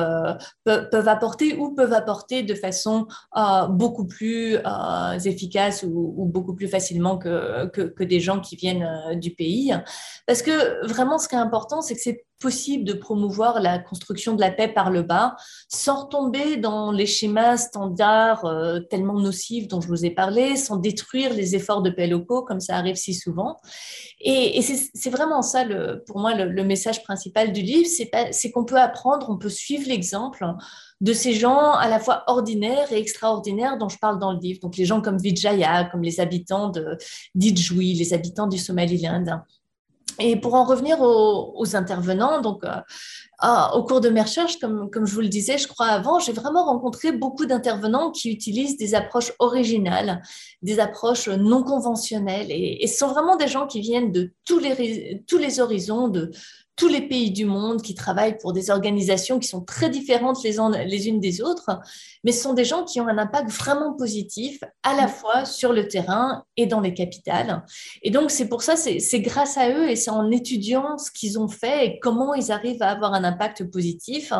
apporter ou peuvent apporter de façon beaucoup plus efficace ou beaucoup plus facilement que des gens qui viennent du pays. Parce que vraiment, ce qui est important, c'est que c'est possible de promouvoir la construction de la paix par le bas, sans retomber dans les schémas standards tellement nocifs dont je vous ai parlé, sans détruire les efforts de paix locaux, comme ça arrive si souvent. Et c'est vraiment ça, pour moi, le message principal du livre, c'est qu'on peut apprendre, on peut suivre l'exemple de ces gens à la fois ordinaires et extraordinaires dont je parle dans le livre. Donc les gens comme Vijaya, comme les habitants d'Idjwi, les habitants du Somaliland. Et pour en revenir aux intervenants, donc au cours de mes recherches, comme je vous le disais, je crois avant, j'ai vraiment rencontré beaucoup d'intervenants qui utilisent des approches originales, des approches non conventionnelles, et ce sont vraiment des gens qui viennent de tous les horizons, de tous les pays du monde, qui travaillent pour des organisations qui sont très différentes les unes des autres, mais ce sont des gens qui ont un impact vraiment positif à la fois sur le terrain et dans les capitales. Et donc, c'est pour ça, c'est grâce à eux et c'est en étudiant ce qu'ils ont fait et comment ils arrivent à avoir un impact positif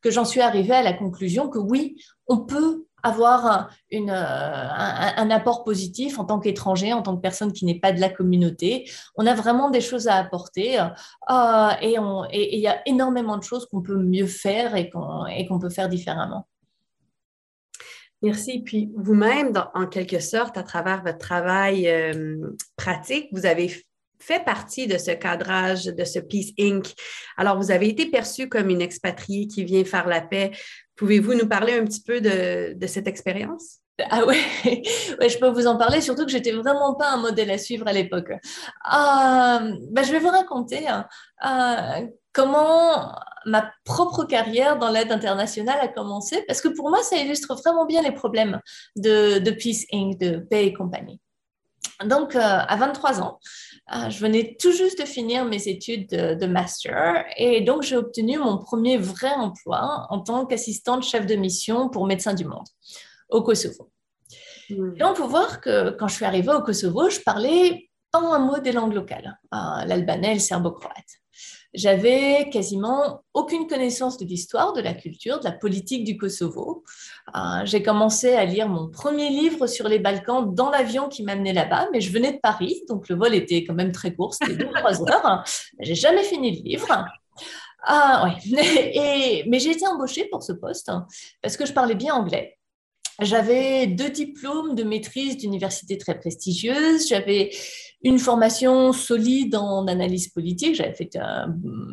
que j'en suis arrivée à la conclusion que oui, on peut avoir un apport positif en tant qu'étranger, en tant que personne qui n'est pas de la communauté. On a vraiment des choses à apporter et il y a énormément de choses qu'on peut mieux faire et qu'on peut faire différemment. Merci. Puis vous-même, en quelque sorte, à travers votre travail pratique, vous avez fait partie de ce cadrage, de ce Peace Inc. Alors, vous avez été perçue comme une expatriée qui vient faire la paix. Pouvez-vous nous parler un petit peu de cette expérience? Ah ouais, je peux vous en parler, surtout que je n'étais vraiment pas un modèle à suivre à l'époque. Je vais vous raconter comment ma propre carrière dans l'aide internationale a commencé, parce que pour moi, ça illustre vraiment bien les problèmes de Peace Inc., de paix et compagnie. Donc, à 23 ans, je venais tout juste de finir mes études de master et donc j'ai obtenu mon premier vrai emploi en tant qu'assistante chef de mission pour Médecins du Monde au Kosovo. Et on peut voir que quand je suis arrivée au Kosovo, je parlais pas un mot des langues locales, l'albanais et le serbo-croate. J'avais quasiment aucune connaissance de l'histoire, de la culture, de la politique du Kosovo. J'ai commencé à lire mon premier livre sur les Balkans dans l'avion qui m'amenait là-bas, mais je venais de Paris, donc le vol était quand même très court, c'était 2 ou 3 heures. J'ai jamais fini le livre. Mais j'ai été embauchée pour ce poste parce que je parlais bien anglais. J'avais 2 diplômes de maîtrise d'université très prestigieuses. J'avais une formation solide en analyse politique. J'avais fait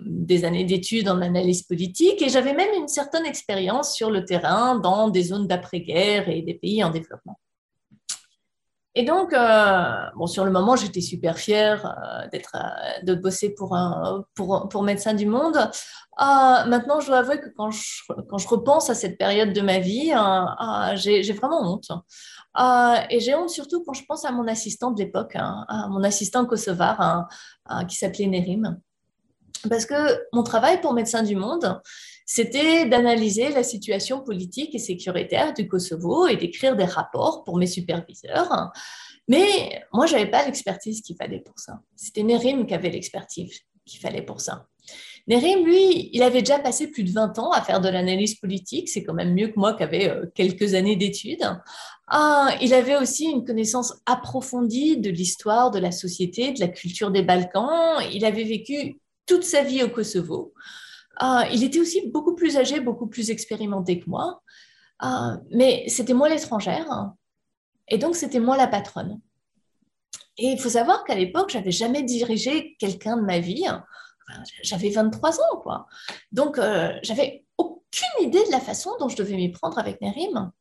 des années d'études en analyse politique et j'avais même une certaine expérience sur le terrain dans des zones d'après-guerre et des pays en développement. Et donc, bon, sur le moment, j'étais super fière de bosser pour Médecins du Monde. Maintenant, je dois avouer que quand je repense à cette période de ma vie, j'ai vraiment honte. Et j'ai honte surtout quand je pense à mon assistant de l'époque, à mon assistant kosovar qui s'appelait Nerim. Parce que mon travail pour Médecins du Monde, c'était d'analyser la situation politique et sécuritaire du Kosovo et d'écrire des rapports pour mes superviseurs. Mais moi, je n'avais pas l'expertise qu'il fallait pour ça. C'était Nerim qui avait l'expertise qu'il fallait pour ça. Nerim, lui, il avait déjà passé plus de 20 ans à faire de l'analyse politique. C'est quand même mieux que moi qui avait quelques années d'études. Il avait aussi une connaissance approfondie de l'histoire, de la société, de la culture des Balkans. Il avait vécu toute sa vie au Kosovo. Il était aussi beaucoup plus âgé, beaucoup plus expérimenté que moi, mais c'était moi l'étrangère, et donc c'était moi la patronne. Et il faut savoir qu'à l'époque, j'avais jamais dirigé quelqu'un de ma vie. Enfin, j'avais 23 ans, quoi. Donc, j'avais aucune idée de la façon dont je devais m'y prendre avec Nerim.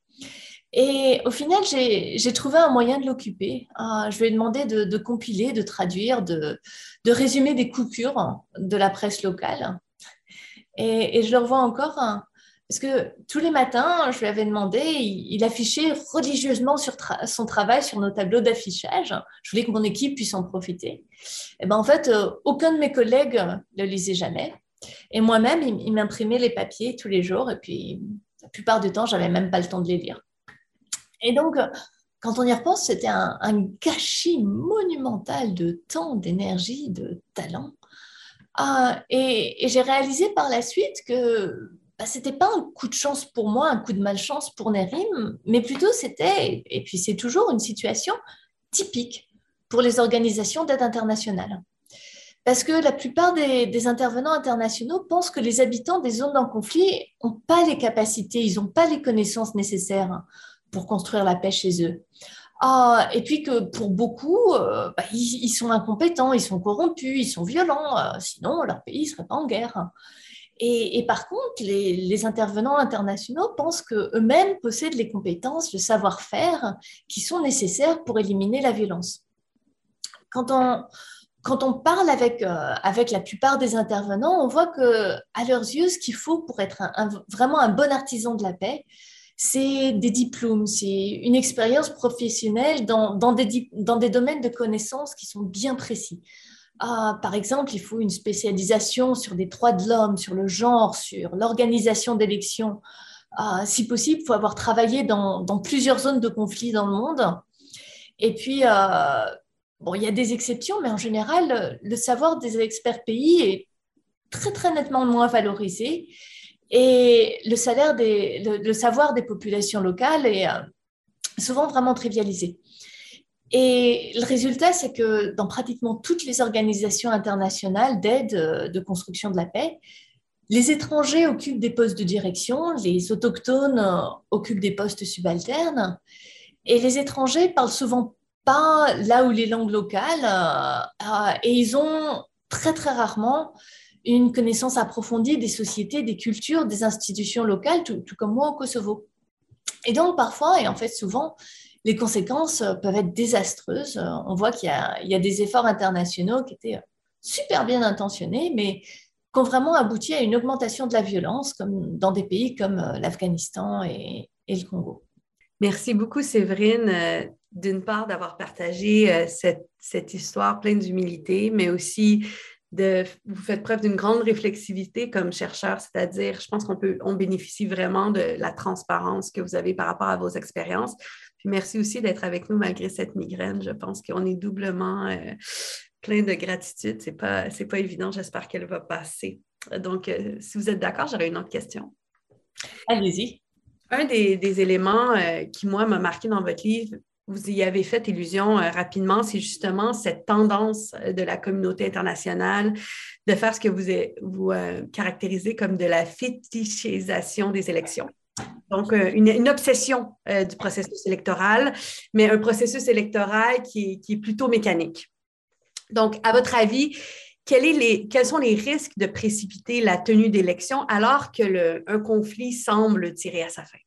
Et au final, j'ai trouvé un moyen de l'occuper. Je lui ai demandé de compiler, de traduire, de résumer des coupures de la presse locale. Et je le revois encore, parce que tous les matins, je lui avais demandé, il affichait religieusement son travail sur nos tableaux d'affichage. Je voulais que mon équipe puisse en profiter. Et ben, en fait, aucun de mes collègues ne le lisait jamais. Et moi-même, il m'imprimait les papiers tous les jours. Et puis, la plupart du temps, je n'avais même pas le temps de les lire. Et donc, quand on y repense, c'était un gâchis monumental de temps, d'énergie, de talent. Et j'ai réalisé par la suite que ce n'était pas un coup de chance pour moi, un coup de malchance pour Nerim, mais plutôt c'était, et puis c'est toujours une situation typique pour les organisations d'aide internationale. Parce que la plupart des intervenants internationaux pensent que les habitants des zones en conflit n'ont pas les capacités, ils n'ont pas les connaissances nécessaires pour construire la paix chez eux. Et puis que pour beaucoup, ils sont incompétents, ils sont corrompus, ils sont violents, sinon leur pays ne serait pas en guerre. Et par contre, les intervenants internationaux pensent qu'eux-mêmes possèdent les compétences, le savoir-faire qui sont nécessaires pour éliminer la violence. Quand on parle avec la plupart des intervenants, on voit qu'à leurs yeux, ce qu'il faut pour être vraiment un bon artisan de la paix, c'est des diplômes, c'est une expérience professionnelle dans des domaines de connaissances qui sont bien précis. Par exemple, il faut une spécialisation sur les droits de l'homme, sur le genre, sur l'organisation d'élections. Si possible, il faut avoir travaillé dans plusieurs zones de conflit dans le monde. Et puis, bon, il y a des exceptions, mais en général, le savoir des experts pays est très, très nettement moins valorisé. Et le savoir des populations locales est souvent vraiment trivialisé. Et le résultat, c'est que dans pratiquement toutes les organisations internationales d'aide, de construction de la paix, les étrangers occupent des postes de direction, les autochtones occupent des postes subalternes, et les étrangers parlent souvent pas là où les langues locales, et ils ont très très rarement une connaissance approfondie des sociétés, des cultures, des institutions locales, tout comme moi au Kosovo. Et donc parfois, et en fait souvent, les conséquences peuvent être désastreuses. On voit qu'il y a des efforts internationaux qui étaient super bien intentionnés, mais qui ont vraiment abouti à une augmentation de la violence, comme dans des pays comme l'Afghanistan et le Congo. Merci beaucoup, Séverine, d'une part d'avoir partagé cette histoire pleine d'humilité, mais aussi vous faites preuve d'une grande réflexivité comme chercheur, c'est-à-dire, je pense qu'on bénéficie vraiment de la transparence que vous avez par rapport à vos expériences. Puis merci aussi d'être avec nous malgré cette migraine. Je pense qu'on est doublement plein de gratitude. C'est pas évident. J'espère qu'elle va passer. Donc, si vous êtes d'accord, j'aurais une autre question. Allez-y. Un des éléments qui, moi, m'a marqué dans votre livre, vous y avez fait allusion rapidement, c'est justement cette tendance de la communauté internationale de faire ce que vous caractérisez comme de la fétichisation des élections. Donc, une obsession du processus électoral, mais un processus électoral qui est plutôt mécanique. Donc, à votre avis, quels sont les risques de précipiter la tenue d'élections alors que un conflit semble tirer à sa fin?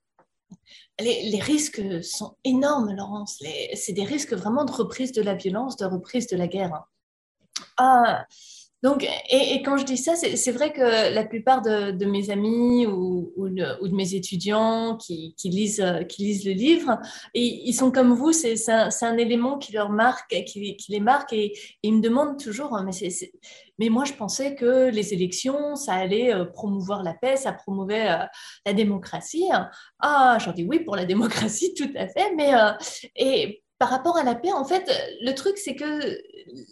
Les risques sont énormes, Laurence. C'est des risques vraiment de reprise de la violence, de reprise de la guerre. Donc, et quand je dis ça, c'est vrai que la plupart de mes amis ou de mes étudiants qui lisent le livre, ils sont comme vous, c'est un élément qui leur marque, qui les marque, et ils me demandent toujours, hein, mais moi je pensais que les élections, ça allait promouvoir la paix, ça promouvait la démocratie. Ah, j'en dis oui pour la démocratie, tout à fait, mais par rapport à la paix, en fait, le truc, c'est que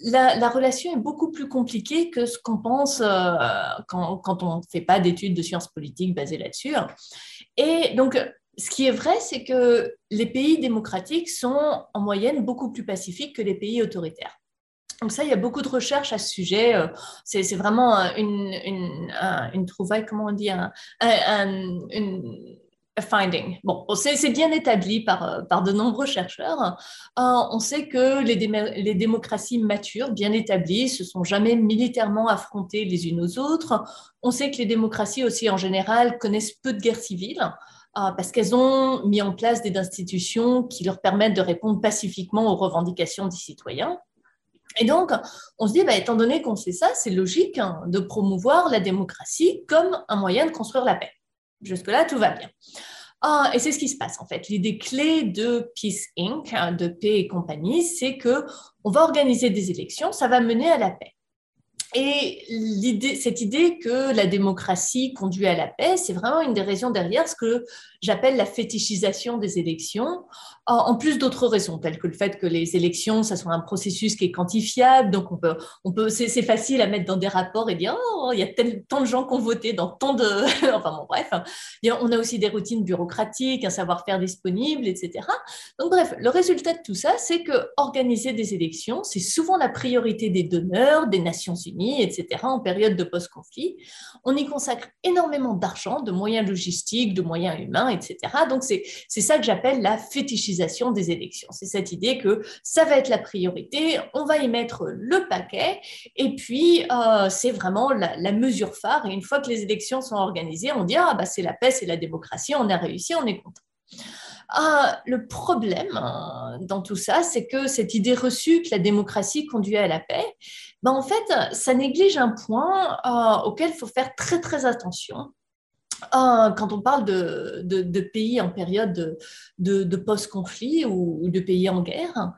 la relation est beaucoup plus compliquée que ce qu'on pense quand on ne fait pas d'études de sciences politiques basées là-dessus. Et donc, ce qui est vrai, c'est que les pays démocratiques sont en moyenne beaucoup plus pacifiques que les pays autoritaires. Donc ça, il y a beaucoup de recherches à ce sujet. C'est vraiment une trouvaille, comment on dit, finding. Bon, c'est bien établi par de nombreux chercheurs. On sait que les démocraties matures, bien établies, se sont jamais militairement affrontées les unes aux autres. On sait que les démocraties aussi, en général, connaissent peu de guerres civiles parce qu'elles ont mis en place des institutions qui leur permettent de répondre pacifiquement aux revendications des citoyens. Et donc, on se dit, étant donné qu'on sait ça, c'est logique de promouvoir la démocratie comme un moyen de construire la paix. Jusque-là, tout va bien. Et c'est ce qui se passe, en fait. L'idée clé de Peace Inc., de Paix et compagnie, c'est qu'on va organiser des élections, ça va mener à la paix. Et cette idée que la démocratie conduit à la paix, c'est vraiment une des raisons derrière ce que j'appelle la fétichisation des élections, en plus d'autres raisons, telles que le fait que les élections, ça soit un processus qui est quantifiable, donc c'est facile à mettre dans des rapports et dire « Oh, il y a tant de gens qui ont voté dans tant de… » Enfin bon, bref. Et on a aussi des routines bureaucratiques, un savoir-faire disponible, etc. Donc bref, le résultat de tout ça, c'est que organiser des élections, c'est souvent la priorité des donneurs, des Nations Unies, etc., en période de post-conflit. On y consacre énormément d'argent, de moyens logistiques, de moyens humains, etc. Donc, c'est ça que j'appelle la fétichisation des élections. C'est cette idée que ça va être la priorité, on va y mettre le paquet, et puis c'est vraiment la mesure phare. Et une fois que les élections sont organisées, on dit « Ah, bah, c'est la paix, c'est la démocratie, on a réussi, on est content ». Le problème dans tout ça, c'est que cette idée reçue que la démocratie conduit à la paix, en fait, ça néglige un point auquel il faut faire très, très attention quand on parle de pays en période de post-conflit ou de pays en guerre.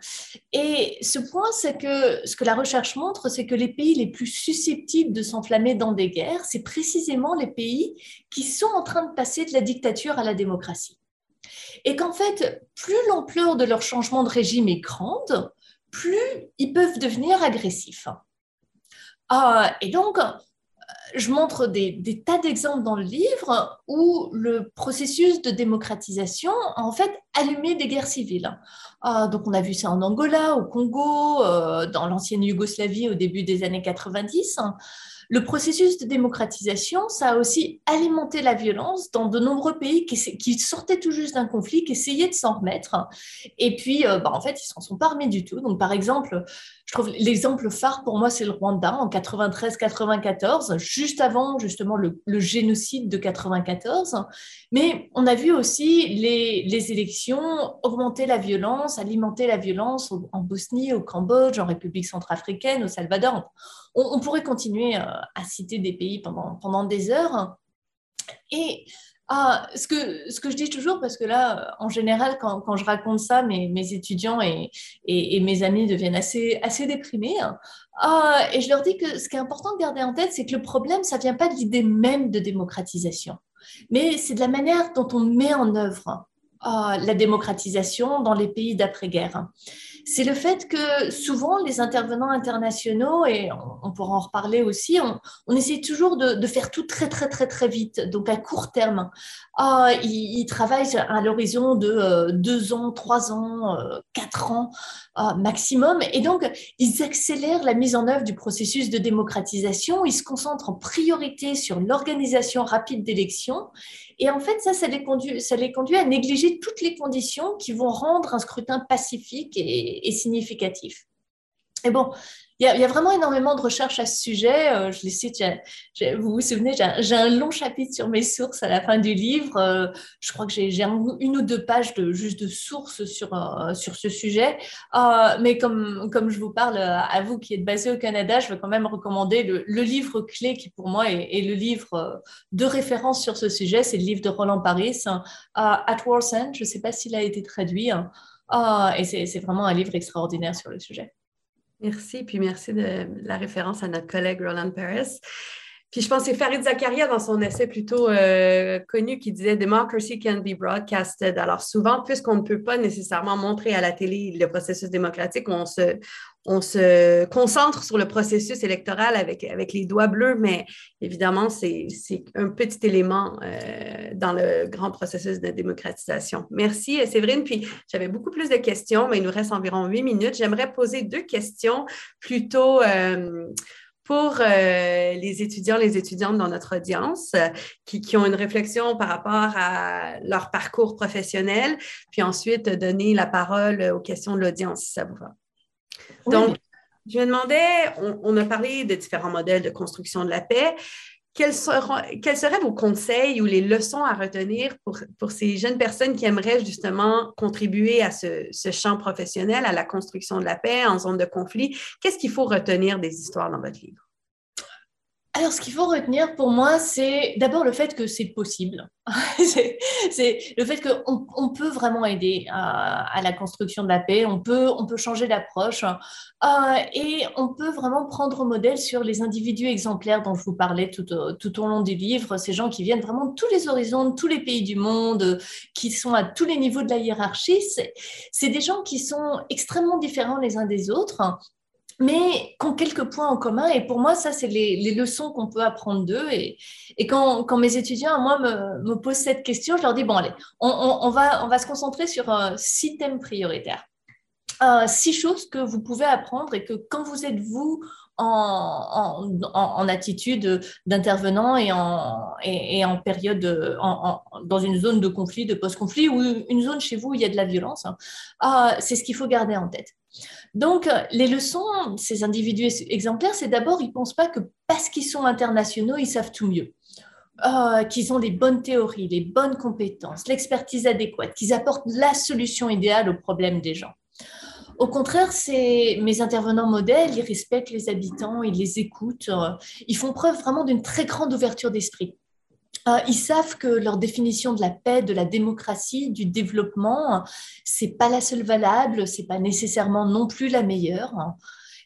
Et ce point, c'est que ce que la recherche montre, c'est que les pays les plus susceptibles de s'enflammer dans des guerres, c'est précisément les pays qui sont en train de passer de la dictature à la démocratie. Et qu'en fait, plus l'ampleur de leur changement de régime est grande, plus ils peuvent devenir agressifs. Et donc, je montre des tas d'exemples dans le livre où le processus de démocratisation a en fait allumé des guerres civiles. Donc, on a vu ça en Angola, au Congo, dans l'ancienne Yougoslavie au début des années 90. Le processus de démocratisation, ça a aussi alimenté la violence dans de nombreux pays qui sortaient tout juste d'un conflit, qui essayaient de s'en remettre. Et puis, en fait, ils s'en sont pas remis du tout. Donc, par exemple, je trouve l'exemple phare pour moi, c'est le Rwanda en 93-94, juste avant justement le génocide de 94. Mais on a vu aussi les élections augmenter la violence, alimenter la violence en Bosnie, au Cambodge, en République centrafricaine, au Salvador. On pourrait continuer à citer des pays pendant des heures. Et ce que je dis toujours, parce que là, en général, quand je raconte ça, mes étudiants et mes amis deviennent assez déprimés. Et je leur dis que ce qui est important de garder en tête, c'est que le problème, ça ne vient pas de l'idée même de démocratisation, mais c'est de la manière dont on met en œuvre la démocratisation dans les pays d'après-guerre. C'est le fait que souvent les intervenants internationaux, et on pourra en reparler aussi, on essaie toujours de faire tout très très très très vite, donc à court terme. Ils travaillent à l'horizon de 2 ans, 3 ans, 4 ans maximum, et donc ils accélèrent la mise en œuvre du processus de démocratisation. Ils se concentrent en priorité sur l'organisation rapide d'élections Et en fait, ça, ça les conduit à négliger toutes les conditions qui vont rendre un scrutin pacifique et significatif. Et bon, il y a vraiment énormément de recherches à ce sujet. Je les cite, vous vous souvenez, j'ai un long chapitre sur mes sources à la fin du livre. Je crois que j'ai une ou deux pages juste de sources sur ce sujet. Mais comme je vous parle à vous qui êtes basé au Canada, je veux quand même recommander le livre clé qui pour moi est le livre de référence sur ce sujet. C'est le livre de Roland Paris, At War's End. Je ne sais pas s'il a été traduit. Et c'est vraiment un livre extraordinaire sur le sujet. Merci, puis merci de la référence à notre collègue Roland Paris. Puis je pense que c'est Farid Zakaria dans son essai plutôt connu qui disait « Democracy can be broadcasted ». Alors souvent, puisqu'on ne peut pas nécessairement montrer à la télé le processus démocratique, on se concentre sur le processus électoral avec les doigts bleus, mais évidemment, c'est un petit élément dans le grand processus de démocratisation. Merci, Séverine. Puis, j'avais beaucoup plus de questions, mais il nous reste environ 8 minutes. J'aimerais poser 2 questions plutôt pour les étudiants, les étudiantes dans notre audience qui ont une réflexion par rapport à leur parcours professionnel, puis ensuite donner la parole aux questions de l'audience, si ça vous va. Donc, je me demandais, on a parlé de différents modèles de construction de la paix. Quels seraient vos conseils ou les leçons à retenir pour ces jeunes personnes qui aimeraient justement contribuer à ce champ professionnel, à la construction de la paix en zone de conflit? Qu'est-ce qu'il faut retenir des histoires dans votre livre? Alors, ce qu'il faut retenir pour moi, c'est d'abord le fait que c'est possible. c'est le fait qu'on peut vraiment aider à la construction de la paix, on peut changer d'approche et on peut vraiment prendre modèle sur les individus exemplaires dont je vous parlais tout au long du livre, ces gens qui viennent vraiment de tous les horizons, de tous les pays du monde, qui sont à tous les niveaux de la hiérarchie. C'est des gens qui sont extrêmement différents les uns des autres, mais qui ont quelques points en commun. Et pour moi, ça, c'est les leçons qu'on peut apprendre d'eux. Et quand mes étudiants, moi, me posent cette question, je leur dis, bon, allez, on va se concentrer sur 6 thèmes prioritaires. 6 choses que vous pouvez apprendre et que quand vous êtes vous en attitude d'intervenant et en période dans une zone de conflit, de post-conflit, ou une zone chez vous où il y a de la violence, c'est ce qu'il faut garder en tête. Donc, les leçons, ces individus exemplaires, c'est d'abord, ils ne pensent pas que parce qu'ils sont internationaux, ils savent tout mieux, qu'ils ont les bonnes théories, les bonnes compétences, l'expertise adéquate, qu'ils apportent la solution idéale aux problèmes des gens. Au contraire, c'est mes intervenants modèles, ils respectent les habitants, ils les écoutent, ils font preuve vraiment d'une très grande ouverture d'esprit. Ils savent que leur définition de la paix, de la démocratie, du développement, c'est pas la seule valable, c'est pas nécessairement non plus la meilleure.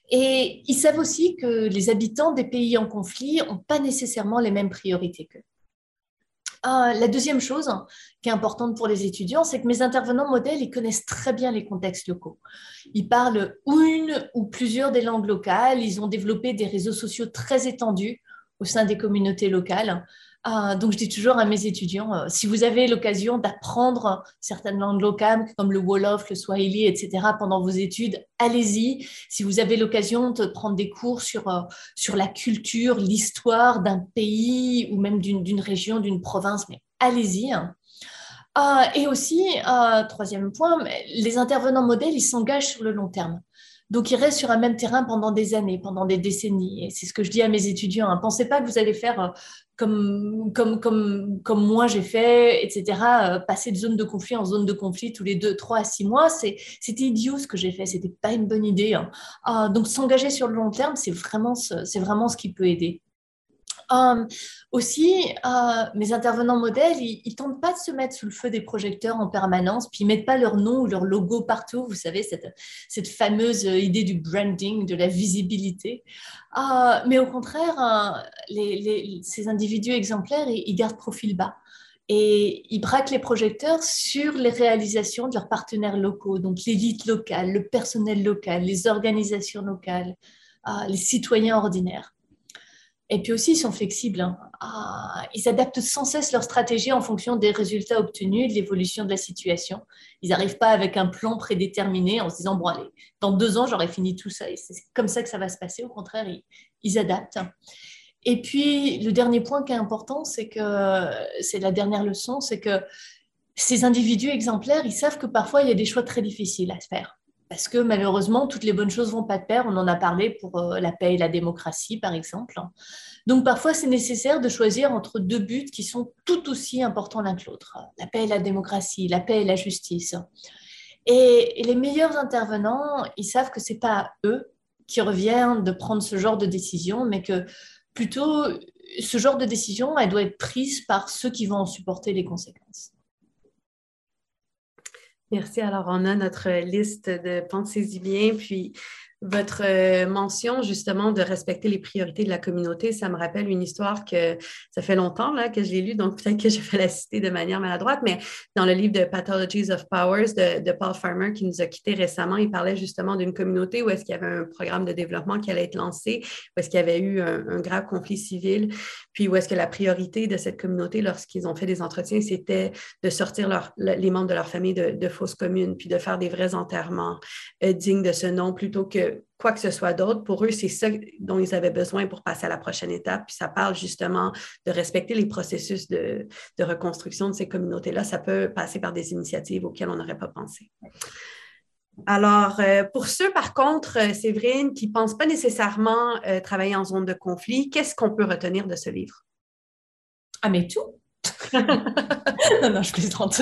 Et ils savent aussi que les habitants des pays en conflit n'ont pas nécessairement les mêmes priorités qu'eux. La deuxième chose qui est importante pour les étudiants, c'est que mes intervenants modèles, ils connaissent très bien les contextes locaux. Ils parlent une ou plusieurs des langues locales, ils ont développé des réseaux sociaux très étendus au sein des communautés locales. Donc, je dis toujours à mes étudiants, si vous avez l'occasion d'apprendre certaines langues locales, comme le Wolof, le Swahili, etc., pendant vos études, allez-y. Si vous avez l'occasion de prendre des cours sur la culture, l'histoire d'un pays ou même d'une région, d'une province, mais allez-y. Et aussi, troisième point, les intervenants modèles, ils s'engagent sur le long terme. Donc, ils restent sur un même terrain pendant des années, pendant des décennies. Et c'est ce que je dis à mes étudiants. Ne pensez pas que vous allez faire comme moi j'ai fait, etc., passer de zone de conflit en zone de conflit tous les 2, 3 à 6 mois. C'était idiot ce que j'ai fait. Ce n'était pas une bonne idée. Donc, s'engager sur le long terme, c'est vraiment ce qui peut aider. Aussi, mes intervenants modèles, ils tentent pas de se mettre sous le feu des projecteurs en permanence, puis ils mettent pas leur nom ou leur logo partout, vous savez, cette fameuse idée du branding, de la visibilité. Mais au contraire, ces individus exemplaires, ils gardent profil bas. Et ils braquent les projecteurs sur les réalisations de leurs partenaires locaux, donc l'élite locale, le personnel local, les organisations locales, les citoyens ordinaires. Et puis aussi, ils sont flexibles. Ils adaptent sans cesse leur stratégie en fonction des résultats obtenus, de l'évolution de la situation. Ils n'arrivent pas avec un plan prédéterminé en se disant « bon, allez, dans 2 ans, j'aurai fini tout ça ». Et c'est comme ça que ça va se passer. Au contraire, ils adaptent. Et puis, le dernier point qui est important, c'est que c'est la dernière leçon, c'est que ces individus exemplaires, ils savent que parfois, il y a des choix très difficiles à faire. Parce que malheureusement, toutes les bonnes choses ne vont pas de pair. On en a parlé pour la paix et la démocratie, par exemple. Donc, parfois, c'est nécessaire de choisir entre deux buts qui sont tout aussi importants l'un que l'autre. La paix et la démocratie, la paix et la justice. Et les meilleurs intervenants, ils savent que ce n'est pas à eux qui revient de prendre ce genre de décision, mais que plutôt, ce genre de décision, elle doit être prise par ceux qui vont en supporter les conséquences. Merci. Alors, on a notre liste de pensez-y bien, puis votre mention justement de respecter les priorités de la communauté, ça me rappelle une histoire que ça fait longtemps là, que je l'ai lue, donc peut-être que je vais la citer de manière maladroite, mais dans le livre de Pathologies of Powers de Paul Farmer qui nous a quittés récemment, il parlait justement d'une communauté où est-ce qu'il y avait un programme de développement qui allait être lancé, où est-ce qu'il y avait eu un grave conflit civil, puis où est-ce que la priorité de cette communauté lorsqu'ils ont fait des entretiens, c'était de sortir les membres de leur famille de fausses communes, puis de faire des vrais enterrements dignes de ce nom plutôt que quoi que ce soit d'autre. Pour eux, c'est ça dont ils avaient besoin pour passer à la prochaine étape. Puis ça parle justement de respecter les processus de reconstruction de ces communautés-là. Ça peut passer par des initiatives auxquelles on n'aurait pas pensé. Alors, pour ceux, par contre, Séverine, qui ne pensent pas nécessairement travailler en zone de conflit, qu'est-ce qu'on peut retenir de ce livre? Ah, mais tout! non, je plaisante.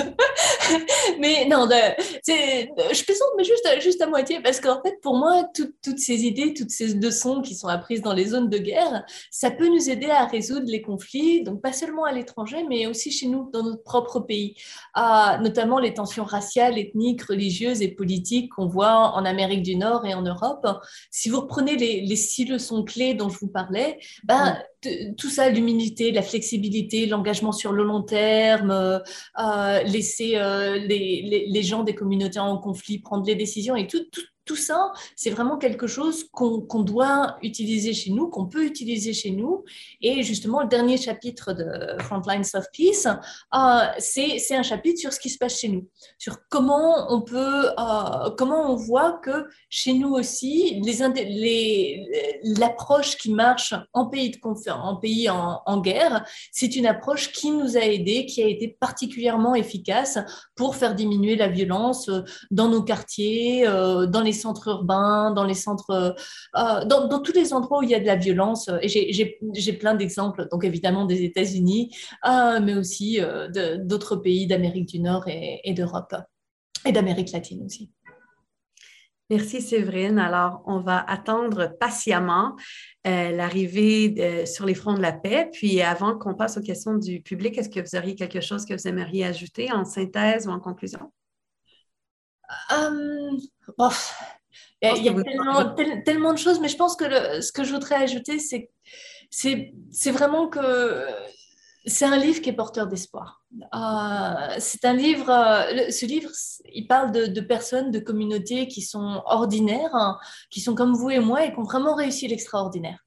mais non, je plaisante, mais juste à moitié, parce qu'en fait, pour moi, toutes ces idées, toutes ces leçons qui sont apprises dans les zones de guerre, ça peut nous aider à résoudre les conflits, donc pas seulement à l'étranger, mais aussi chez nous, dans notre propre pays, notamment les tensions raciales, ethniques, religieuses et politiques qu'on voit en Amérique du Nord et en Europe. Si vous reprenez les 6 leçons clés dont je vous parlais, tout ça, l'humilité, la flexibilité, l'engagement sur le long terme, laisser les gens des communautés en conflit prendre les décisions et tout ça, c'est vraiment quelque chose qu'on doit utiliser chez nous, qu'on peut utiliser chez nous. Et justement, le dernier chapitre de Frontlines of Peace, c'est un chapitre sur ce qui se passe chez nous, sur comment on peut, comment on voit que chez nous aussi, l'approche qui marche en pays en guerre, c'est une approche qui nous a aidés, qui a été particulièrement efficace pour faire diminuer la violence dans nos quartiers, dans les centres urbains, dans les centres, dans tous les endroits où il y a de la violence. Et j'ai plein d'exemples, donc évidemment des États-Unis, mais aussi d'autres pays d'Amérique du Nord et d'Europe, et d'Amérique latine aussi. Merci Séverine. Alors, on va attendre patiemment l'arrivée sur les fronts de la paix. Puis, avant qu'on passe aux questions du public, est-ce que vous auriez quelque chose que vous aimeriez ajouter en synthèse ou en conclusion? Il y a tellement de choses, mais je pense que ce que je voudrais ajouter, c'est vraiment que c'est un livre qui est porteur d'espoir. C'est un livre, ce livre, il parle de personnes, de communautés qui sont ordinaires, hein, qui sont comme vous et moi et qui ont vraiment réussi l'extraordinaire,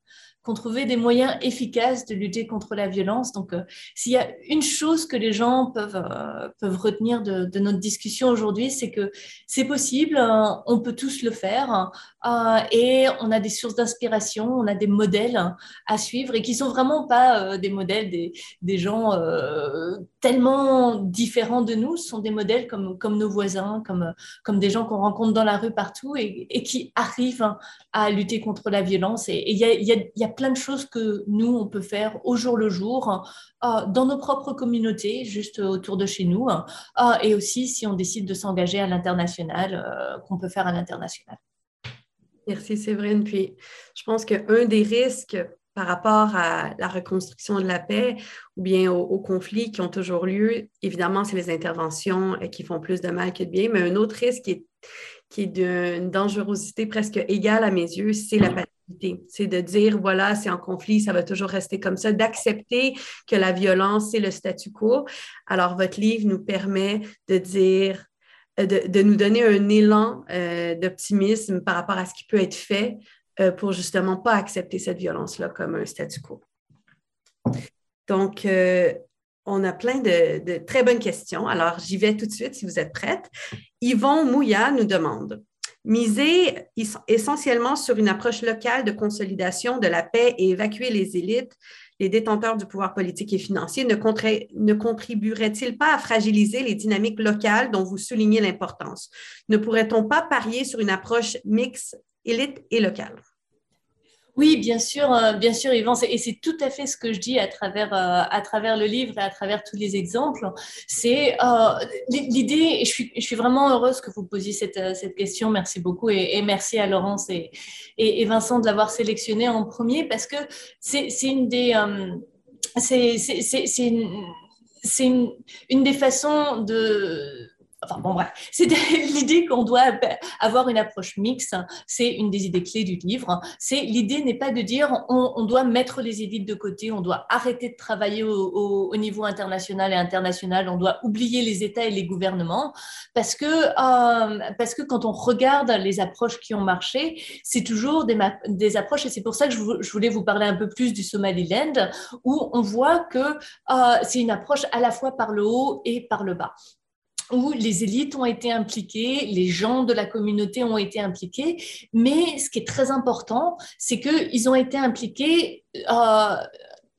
qui ont trouvé des moyens efficaces de lutter contre la violence. Donc, s'il y a une chose que les gens peuvent retenir de notre discussion aujourd'hui, c'est que c'est possible, on peut tous le faire. Et on a des sources d'inspiration, on a des modèles à suivre et qui ne sont vraiment pas des modèles des gens tellement différents de nous. Ce sont des modèles comme nos voisins, comme des gens qu'on rencontre dans la rue partout et qui arrivent à lutter contre la violence. Et il y a plein de choses que nous, on peut faire au jour le jour, dans nos propres communautés, juste autour de chez nous, et aussi si on décide de s'engager à l'international, qu'on peut faire à l'international. Merci Séverine. Puis, je pense qu'un des risques par rapport à la reconstruction de la paix ou bien aux conflits qui ont toujours lieu, évidemment, c'est les interventions qui font plus de mal que de bien, mais un autre risque qui est d'une dangerosité presque égale à mes yeux, c'est la passivité. C'est de dire, voilà, c'est en conflit, ça va toujours rester comme ça, d'accepter que la violence, c'est le statu quo. Alors, votre livre nous permet de dire... De nous donner un élan d'optimisme par rapport à ce qui peut être fait pour justement ne pas accepter cette violence-là comme un statu quo. Donc, on a plein de très bonnes questions. Alors, j'y vais tout de suite si vous êtes prête. Yvon Mouya nous demande miser essentiellement sur une approche locale de consolidation de la paix et évacuer les élites, les détenteurs du pouvoir politique et financier, ne contribuerait-il pas à fragiliser les dynamiques locales dont vous soulignez l'importance? Ne pourrait-on pas parier sur une approche mixte, élite et locale? Oui, bien sûr, Yvan, et c'est tout à fait ce que je dis à travers le livre et à travers tous les exemples. C'est l'idée, je suis vraiment heureuse que vous posiez cette question, merci beaucoup, et merci à Laurence et Vincent de l'avoir sélectionné en premier, parce que c'est une des... C'est une des façons de... Enfin bon, bref, c'est l'idée qu'on doit avoir une approche mixte, c'est une des idées clés du livre. L'idée n'est pas de dire on doit mettre les élites de côté, on doit arrêter de travailler au niveau international, on doit oublier les États et les gouvernements, parce que quand on regarde les approches qui ont marché, c'est toujours des approches, et c'est pour ça que je voulais vous parler un peu plus du Somaliland, où on voit que c'est une approche à la fois par le haut et par le bas, où les élites ont été impliquées, les gens de la communauté ont été impliqués, mais ce qui est très important, c'est qu'ils ont été impliqués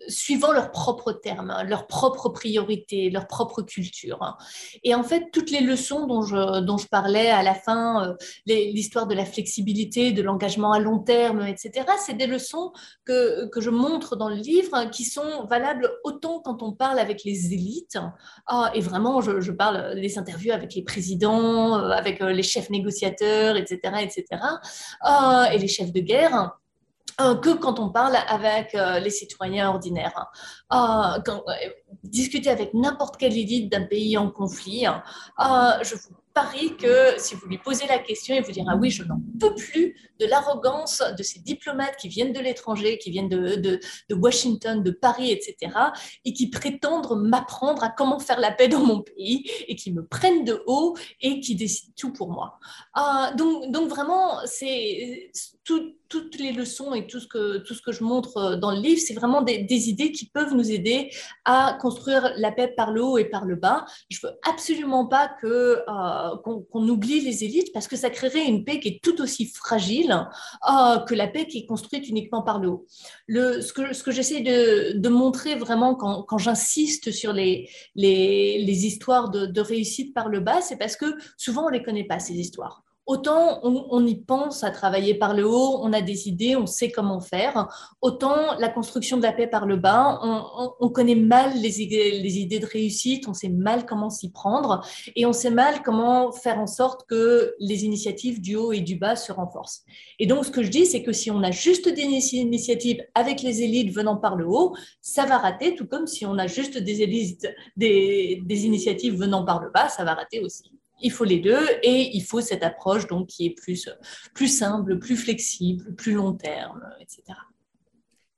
suivant leurs propres termes, leurs propres priorités, leur propre culture. Et en fait, toutes les leçons dont je parlais à la fin, l'histoire de la flexibilité, de l'engagement à long terme, etc., c'est des leçons que je montre dans le livre qui sont valables autant quand on parle avec les élites, et vraiment, je parle des interviews avec les présidents, avec les chefs négociateurs, etc., et les chefs de guerre, que quand on parle avec les citoyens ordinaires. Discuter avec n'importe quelle élite d'un pays en conflit, je vous parie que si vous lui posez la question, il vous dira oui, je n'en peux plus de l'arrogance de ces diplomates qui viennent de l'étranger, qui viennent de Washington, de Paris, etc., et qui prétendent m'apprendre à comment faire la paix dans mon pays, et qui me prennent de haut et qui décident tout pour moi. Donc vraiment, c'est... Toutes les leçons et tout ce que je montre dans le livre, c'est vraiment des idées qui peuvent nous aider à construire la paix par le haut et par le bas. Je veux absolument pas qu'on oublie les élites, parce que ça créerait une paix qui est tout aussi fragile que la paix qui est construite uniquement par le haut. Ce que j'essaie de montrer vraiment quand j'insiste sur les histoires de réussite par le bas, c'est parce que souvent on les connaît pas, ces histoires. Autant on y pense à travailler par le haut, on a des idées, on sait comment faire. Autant la construction de la paix par le bas, on connaît mal les idées de réussite, on sait mal comment s'y prendre, et on sait mal comment faire en sorte que les initiatives du haut et du bas se renforcent. Et donc, ce que je dis, c'est que si on a juste des initiatives avec les élites venant par le haut, ça va rater, tout comme si on a juste des initiatives venant par le bas, ça va rater aussi. Il faut les deux, et il faut cette approche donc qui est plus simple, plus flexible, plus long terme, etc.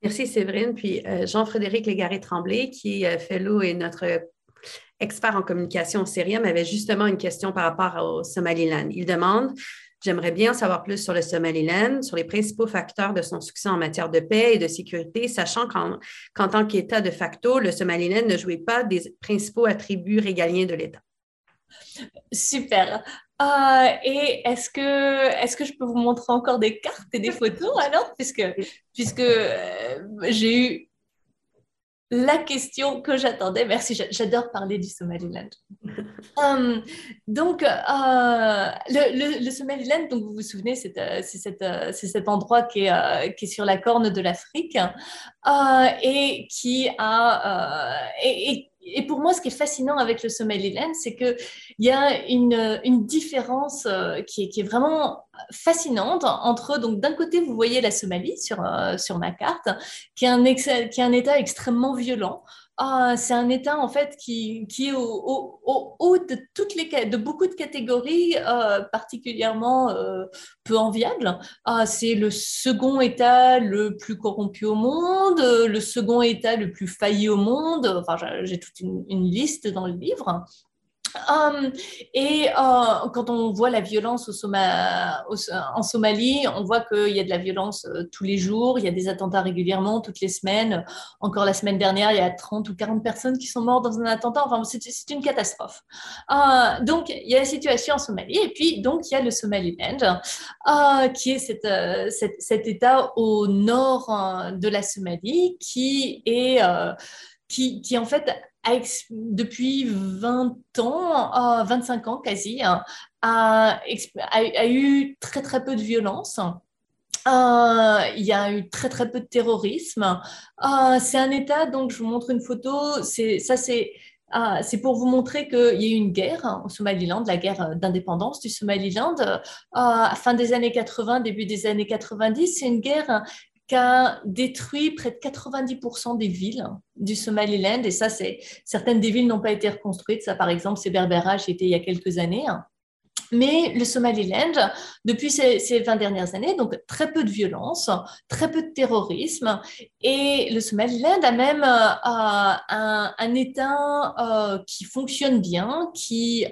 Merci Séverine. Puis Jean-Frédéric Légaré-Tremblay, qui est fellow et notre expert en communication au CERIUM, avait justement une question par rapport au Somaliland. Il demande: j'aimerais bien en savoir plus sur le Somaliland, sur les principaux facteurs de son succès en matière de paix et de sécurité, sachant qu'en tant qu'État de facto, le Somaliland ne jouait pas des principaux attributs régaliens de l'État. Super. Et est-ce que je peux vous montrer encore des cartes et des photos alors, puisque j'ai eu la question que j'attendais. Merci, j'adore parler du Somaliland. Donc, le Somaliland, donc vous vous souvenez, c'est cet endroit qui est sur la corne de l'Afrique et qui a... Et pour moi, ce qui est fascinant avec le Somaliland, c'est qu'il y a une différence qui est vraiment fascinante entre, donc d'un côté, vous voyez la Somalie sur ma carte, qui est un État extrêmement violent. C'est un État en fait qui est au haut de beaucoup de catégories particulièrement peu enviables. C'est le second État le plus corrompu au monde, le second État le plus failli au monde. Enfin, j'ai toute une liste dans le livre. Quand on voit la violence en Somalie, on voit qu'il y a de la violence tous les jours, il y a des attentats régulièrement, toutes les semaines. Encore la semaine dernière, il y a 30 ou 40 personnes qui sont mortes dans un attentat. Enfin, c'est une catastrophe. Donc, il y a la situation en Somalie. Et puis, donc, il y a le Somaliland, qui est cet État au nord de la Somalie qui en fait... depuis 20 ans, 25 ans quasi, a eu très peu de violence. Il y a eu très peu de terrorisme. C'est un État, donc je vous montre une photo, c'est pour vous montrer qu'il y a eu une guerre au Somaliland, la guerre d'indépendance du Somaliland, fin des années 80, début des années 90, c'est une guerre qui a détruit près de 90% des villes du Somaliland. Et ça, certaines des villes n'ont pas été reconstruites. Ça, par exemple, c'est Berbera, j'y étais il y a quelques années. Mais le Somaliland, depuis ces 20 dernières années, donc très peu de violence, très peu de terrorisme. Et le Somaliland a même un État qui fonctionne bien, qui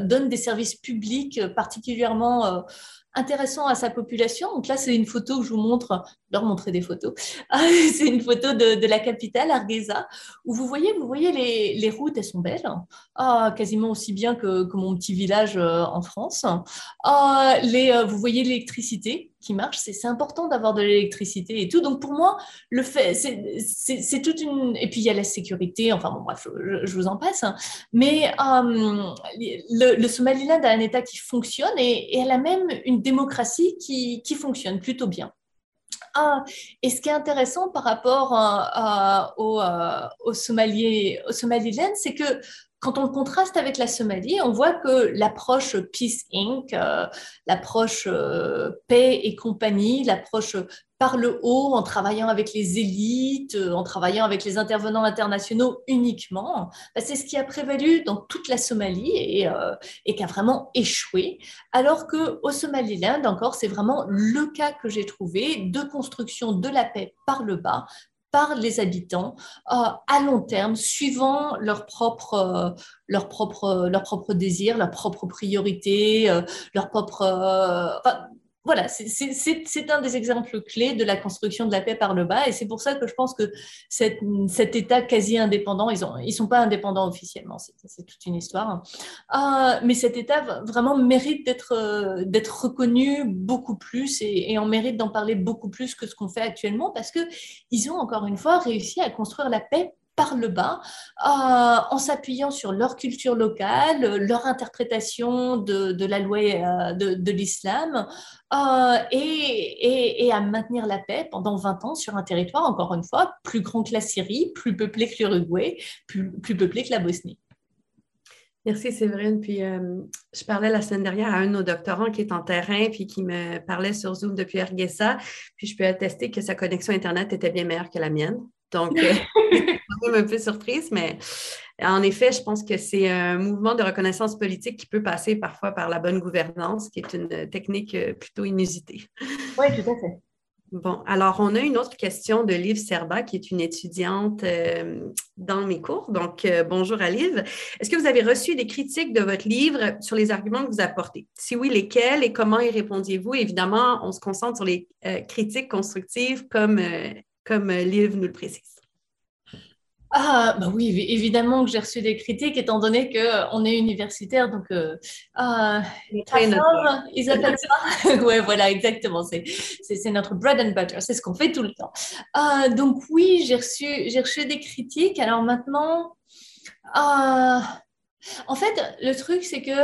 donne des services publics particulièrement... intéressant à sa population. Donc là, c'est une photo que je vous montre, je leur montrer des photos, c'est une photo de la capitale, Hargeisa, où vous voyez les routes, elles sont belles, quasiment aussi bien que mon petit village en France. Vous voyez l'électricité qui marche, c'est important d'avoir de l'électricité et tout. Donc pour moi, le fait, c'est toute une... Et puis il y a la sécurité, enfin bon bref, je vous en passe. Hein. Mais le Somaliland a un État qui fonctionne et elle a même une démocratie qui fonctionne plutôt bien. Et ce qui est intéressant par rapport au Somaliland, c'est que quand on le contraste avec la Somalie, on voit que l'approche Peace Inc., l'approche paix et compagnie, l'approche par le haut, en travaillant avec les élites, en travaillant avec les intervenants internationaux uniquement, ben c'est ce qui a prévalu dans toute la Somalie et qui a vraiment échoué. Alors qu'au Somaliland, encore, c'est vraiment le cas que j'ai trouvé de construction de la paix par le bas, par les habitants à long terme, suivant leur propre désir, leurs propres priorités, leur propre... Voilà, c'est un des exemples clés de la construction de la paix par le bas, et c'est pour ça que je pense que cet État quasi indépendant, ils sont pas indépendants officiellement, c'est toute une histoire, hein. Mais cet État vraiment mérite d'être reconnu beaucoup plus, et on mérite d'en parler beaucoup plus que ce qu'on fait actuellement, parce que ils ont encore une fois réussi à construire la paix par le bas, en s'appuyant sur leur culture locale, leur interprétation de la loi de l'islam, et à maintenir la paix pendant 20 ans sur un territoire, encore une fois, plus grand que la Syrie, plus peuplé que l'Uruguay, plus peuplé que la Bosnie. Merci Séverine. Puis je parlais la semaine dernière à un de nos doctorants qui est en terrain puis qui me parlait sur Zoom depuis Hargeisa, puis je peux attester que sa connexion Internet était bien meilleure que la mienne. Donc, je suis un peu surprise, mais en effet, je pense que c'est un mouvement de reconnaissance politique qui peut passer parfois par la bonne gouvernance, qui est une technique plutôt inusitée. Oui, tout à fait. Bon, alors on a une autre question de Liv Serba, qui est une étudiante dans mes cours. Donc, bonjour à Liv. Est-ce que vous avez reçu des critiques de votre livre sur les arguments que vous apportez? Si oui, lesquels et comment y répondiez-vous? Évidemment, on se concentre sur les critiques constructives comme Liv nous le précise. Ah, bah oui, évidemment que j'ai reçu des critiques, étant donné qu'on est universitaire, donc ils appellent ça. Ouais, voilà, exactement, c'est notre bread and butter, c'est ce qu'on fait tout le temps. Donc oui, j'ai reçu des critiques. Alors maintenant, en fait, le truc, c'est que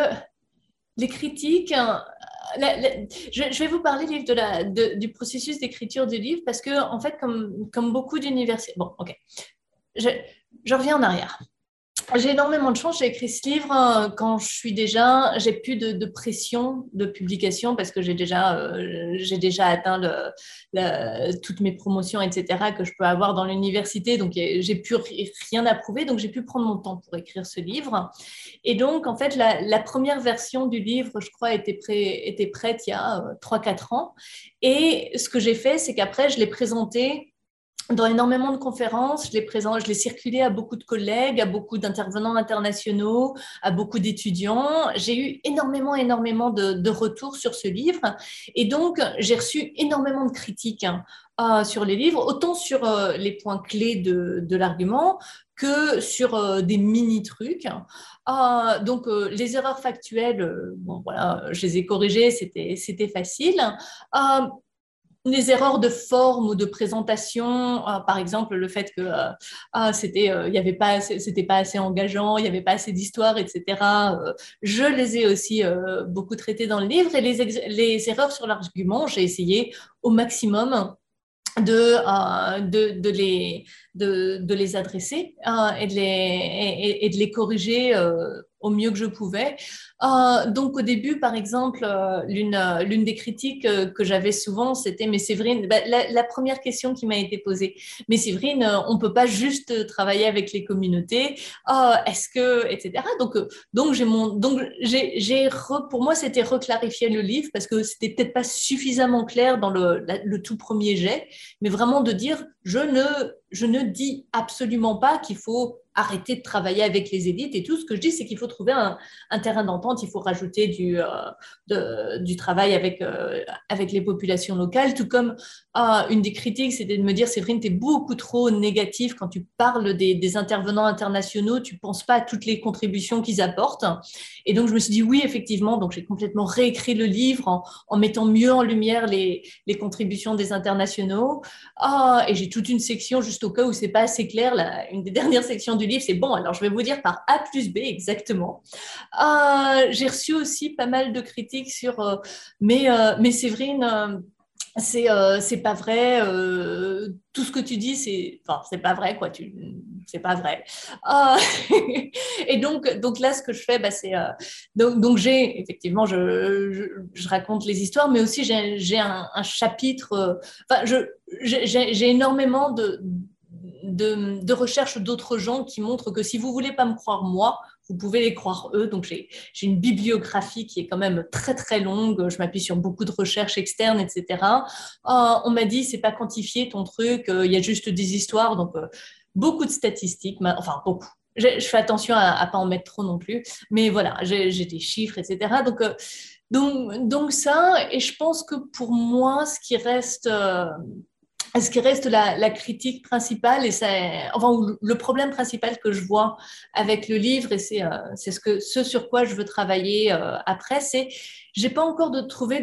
les critiques... je vais vous parler du processus d'écriture du livre, parce que, en fait, comme beaucoup d'universités... Bon, OK. Je reviens en arrière. J'ai énormément de chance, j'ai écrit ce livre quand j'ai plus de pression de publication, parce que j'ai déjà atteint toutes mes promotions, etc., que je peux avoir dans l'université, donc j'ai plus rien à prouver, donc j'ai pu prendre mon temps pour écrire ce livre. Et donc, en fait, la première version du livre, je crois, était prête il y a 3-4 ans, et ce que j'ai fait, c'est qu'après, je l'ai présenté dans énormément de conférences, je l'ai circulé à beaucoup de collègues, à beaucoup d'intervenants internationaux, à beaucoup d'étudiants. J'ai eu énormément de retours sur ce livre. Et donc, j'ai reçu énormément de critiques sur les livres, autant sur les points clés de l'argument que sur des mini-trucs. Donc, les erreurs factuelles, bon, voilà, je les ai corrigées, c'était facile. Les erreurs de forme ou de présentation, par exemple le fait que c'était pas assez engageant, il n'y avait pas assez d'histoire, etc. Je les ai aussi beaucoup traitées dans le livre. Et les erreurs sur l'argument, j'ai essayé au maximum de les adresser et de les corriger au mieux que je pouvais. Donc, au début, par exemple, l'une des critiques que j'avais souvent, c'était « Mais Séverine, la première question qui m'a été posée, « Mais Séverine, on ne peut pas juste travailler avec les communautés, est-ce que… » etc. Pour moi, c'était reclarifier le livre parce que ce n'était peut-être pas suffisamment clair dans le tout premier jet, mais vraiment de dire « Je ne dis absolument pas qu'il faut arrêter de travailler avec les élites et tout. Ce que je dis, c'est qu'il faut trouver un terrain d'entente. Il faut rajouter du travail avec les populations locales. Tout comme une des critiques, c'était de me dire, Séverine, tu es beaucoup trop négative quand tu parles des intervenants internationaux. Tu ne penses pas à toutes les contributions qu'ils apportent. Et donc, je me suis dit, oui, effectivement. Donc, j'ai complètement réécrit le livre en mettant mieux en lumière les contributions des internationaux. Et j'ai toute une section juste au cas où c'est pas assez clair, une des dernières sections du livre, c'est bon, alors je vais vous dire par A plus B exactement. J'ai reçu aussi pas mal de critiques sur mais Séverine, c'est pas vrai, tout ce que tu dis, c'est pas vrai, quoi, c'est pas vrai. Et donc là, ce que je fais, c'est... Donc j'ai, effectivement, je raconte les histoires, mais aussi j'ai un chapitre... j'ai énormément de recherches d'autres gens qui montrent que si vous ne voulez pas me croire moi, vous pouvez les croire eux. Donc, j'ai une bibliographie qui est quand même très, très longue. Je m'appuie sur beaucoup de recherches externes, etc. On m'a dit, c'est pas quantifié ton truc, il y a juste des histoires. Donc, beaucoup de statistiques, enfin beaucoup. Je fais attention à ne pas en mettre trop non plus. Mais voilà, j'ai des chiffres, etc. Donc ça, et je pense que pour moi, ce qui reste la critique principale, ou le problème principal que je vois avec le livre, et c'est ce sur quoi je veux travailler après, c'est que je n'ai pas encore trouvé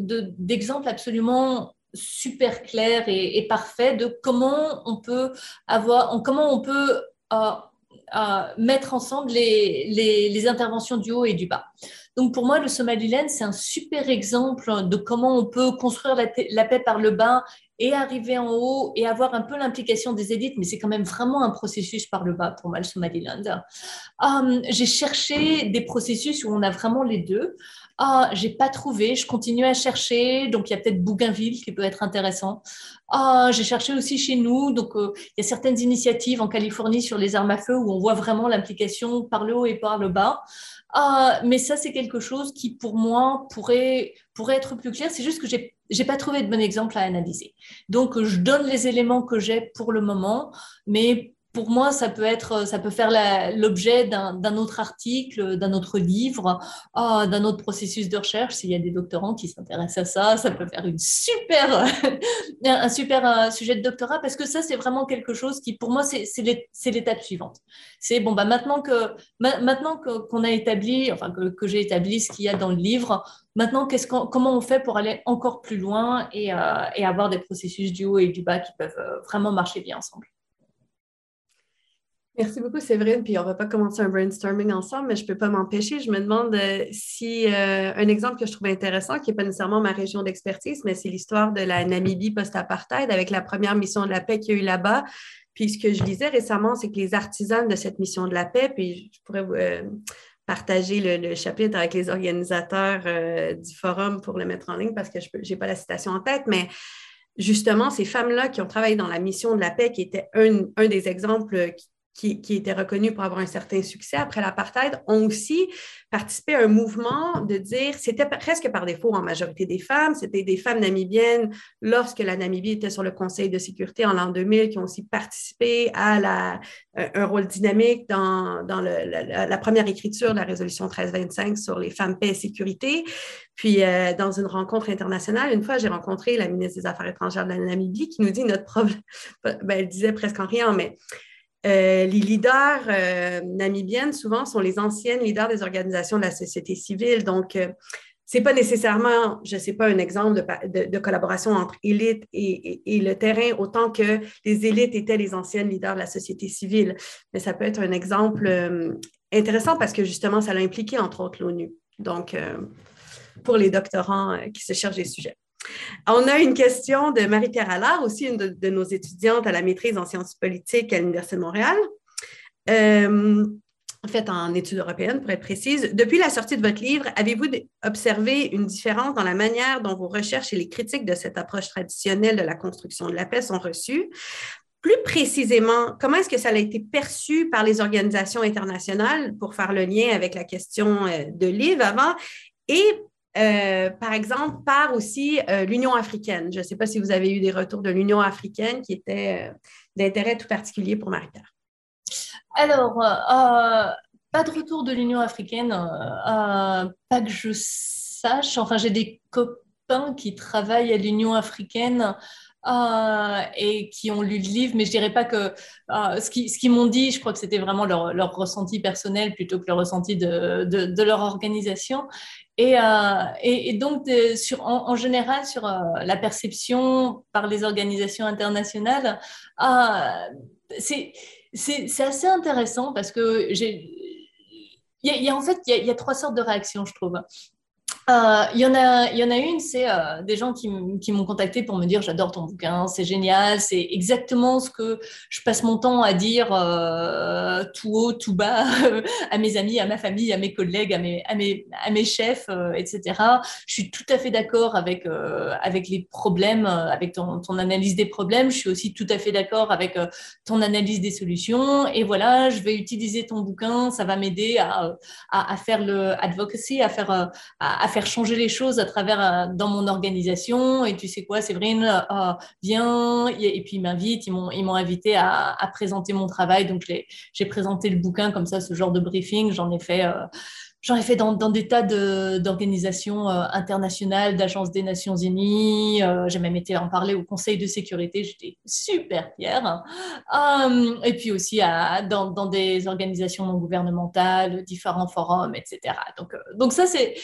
d'exemple absolument super clair et parfait de comment on peut mettre ensemble les interventions du haut et du bas. Donc, pour moi, le Somaliland, c'est un super exemple de comment on peut construire la paix par le bas et arriver en haut et avoir un peu l'implication des élites, mais c'est quand même vraiment un processus par le bas pour moi, le Somaliland. J'ai cherché des processus où on a vraiment les deux. J'ai pas trouvé, je continue à chercher, donc il y a peut-être Bougainville qui peut être intéressant. J'ai cherché aussi chez nous, donc il y a certaines initiatives en Californie sur les armes à feu où on voit vraiment l'implication par le haut et par le bas. Mais ça, c'est quelque chose qui, pour moi, pourrait être plus clair. C'est juste que j'ai pas trouvé de bon exemple à analyser. Donc, je donne les éléments que j'ai pour le moment, mais pour moi, ça peut faire l'objet d'un autre article, d'un autre livre, d'un autre processus de recherche. S'il y a des doctorants qui s'intéressent à ça, ça peut faire un super sujet de doctorat, parce que ça, c'est vraiment quelque chose qui, pour moi, c'est l'étape suivante. C'est bon, maintenant qu'on a établi, que j'ai établi ce qu'il y a dans le livre, maintenant, comment on fait pour aller encore plus loin et avoir des processus du haut et du bas qui peuvent vraiment marcher bien ensemble. Merci beaucoup, Séverine. Puis on va pas commencer un brainstorming ensemble, mais je peux pas m'empêcher. Je me demande si un exemple que je trouve intéressant, qui n'est pas nécessairement ma région d'expertise, mais c'est l'histoire de la Namibie post-apartheid avec la première mission de la paix qu'il y a eu là-bas. Puis ce que je lisais récemment, c'est que les artisans de cette mission de la paix, puis je pourrais vous partager le chapitre avec les organisateurs du forum pour le mettre en ligne parce que j'ai pas la citation en tête, mais justement, ces femmes-là qui ont travaillé dans la mission de la paix, qui était un des exemples qui étaient reconnus pour avoir un certain succès après l'apartheid, ont aussi participé à un mouvement de dire, c'était presque par défaut en majorité des femmes, c'était des femmes namibiennes lorsque la Namibie était sur le Conseil de sécurité en l'an 2000 qui ont aussi participé à un rôle dynamique dans la première écriture de la résolution 1325 sur les femmes, paix et sécurité. Puis, dans une rencontre internationale, une fois, j'ai rencontré la ministre des Affaires étrangères de la Namibie qui nous dit notre problème, elle disait presque en riant, mais les leaders namibiennes, souvent, sont les anciennes leaders des organisations de la société civile. Donc, ce n'est pas nécessairement, je ne sais pas, un exemple de collaboration entre élites et le terrain, autant que les élites étaient les anciennes leaders de la société civile. Mais ça peut être un exemple intéressant parce que, justement, ça l'a impliqué, entre autres, l'ONU. Donc, pour les doctorants qui se cherchent des sujets. On a une question de Marie-Pierre Allard, aussi une de nos étudiantes à la maîtrise en sciences politiques à l'Université de Montréal, en fait en études européennes pour être précise. Depuis la sortie de votre livre, avez-vous observé une différence dans la manière dont vos recherches et les critiques de cette approche traditionnelle de la construction de la paix sont reçues? Plus précisément, comment est-ce que ça a été perçu par les organisations internationales pour faire le lien avec la question de Liv avant et par exemple, par aussi l'Union africaine. Je ne sais pas si vous avez eu des retours de l'Union africaine qui étaient d'intérêt tout particulier pour Marie-Pierre. Alors, pas de retour de l'Union africaine, pas que je sache. Enfin, j'ai des copains qui travaillent à l'Union africaine et qui ont lu le livre, mais je dirais pas que ce qu'ils m'ont dit, je crois que c'était vraiment leur ressenti personnel plutôt que le ressenti de leur organisation. Et donc, en général, sur la perception par les organisations internationales, c'est assez intéressant parce que il y a trois sortes de réactions, je trouve. Il y en a une, c'est des gens qui m'ont contacté pour me dire j'adore ton bouquin, c'est génial, c'est exactement ce que je passe mon temps à dire tout haut, tout bas à mes amis, à ma famille, à mes collègues, à mes chefs, etc. Je suis tout à fait d'accord avec les problèmes, avec ton analyse des problèmes. Je suis aussi tout à fait d'accord avec ton analyse des solutions. Et voilà, je vais utiliser ton bouquin, ça va m'aider à faire le advocacy, à faire changer les choses à travers dans mon organisation. Et tu sais quoi, Séverine, viens. Et puis ils m'invitent, ils m'ont invité à présenter mon travail. Donc j'ai présenté le bouquin comme ça, ce genre de briefing. J'en ai fait dans des tas d'organisations internationales, d'agences des Nations Unies. J'ai même été en parler au Conseil de sécurité. J'étais super fière. Et puis aussi dans des organisations non gouvernementales, différents forums, etc. Donc ça c'est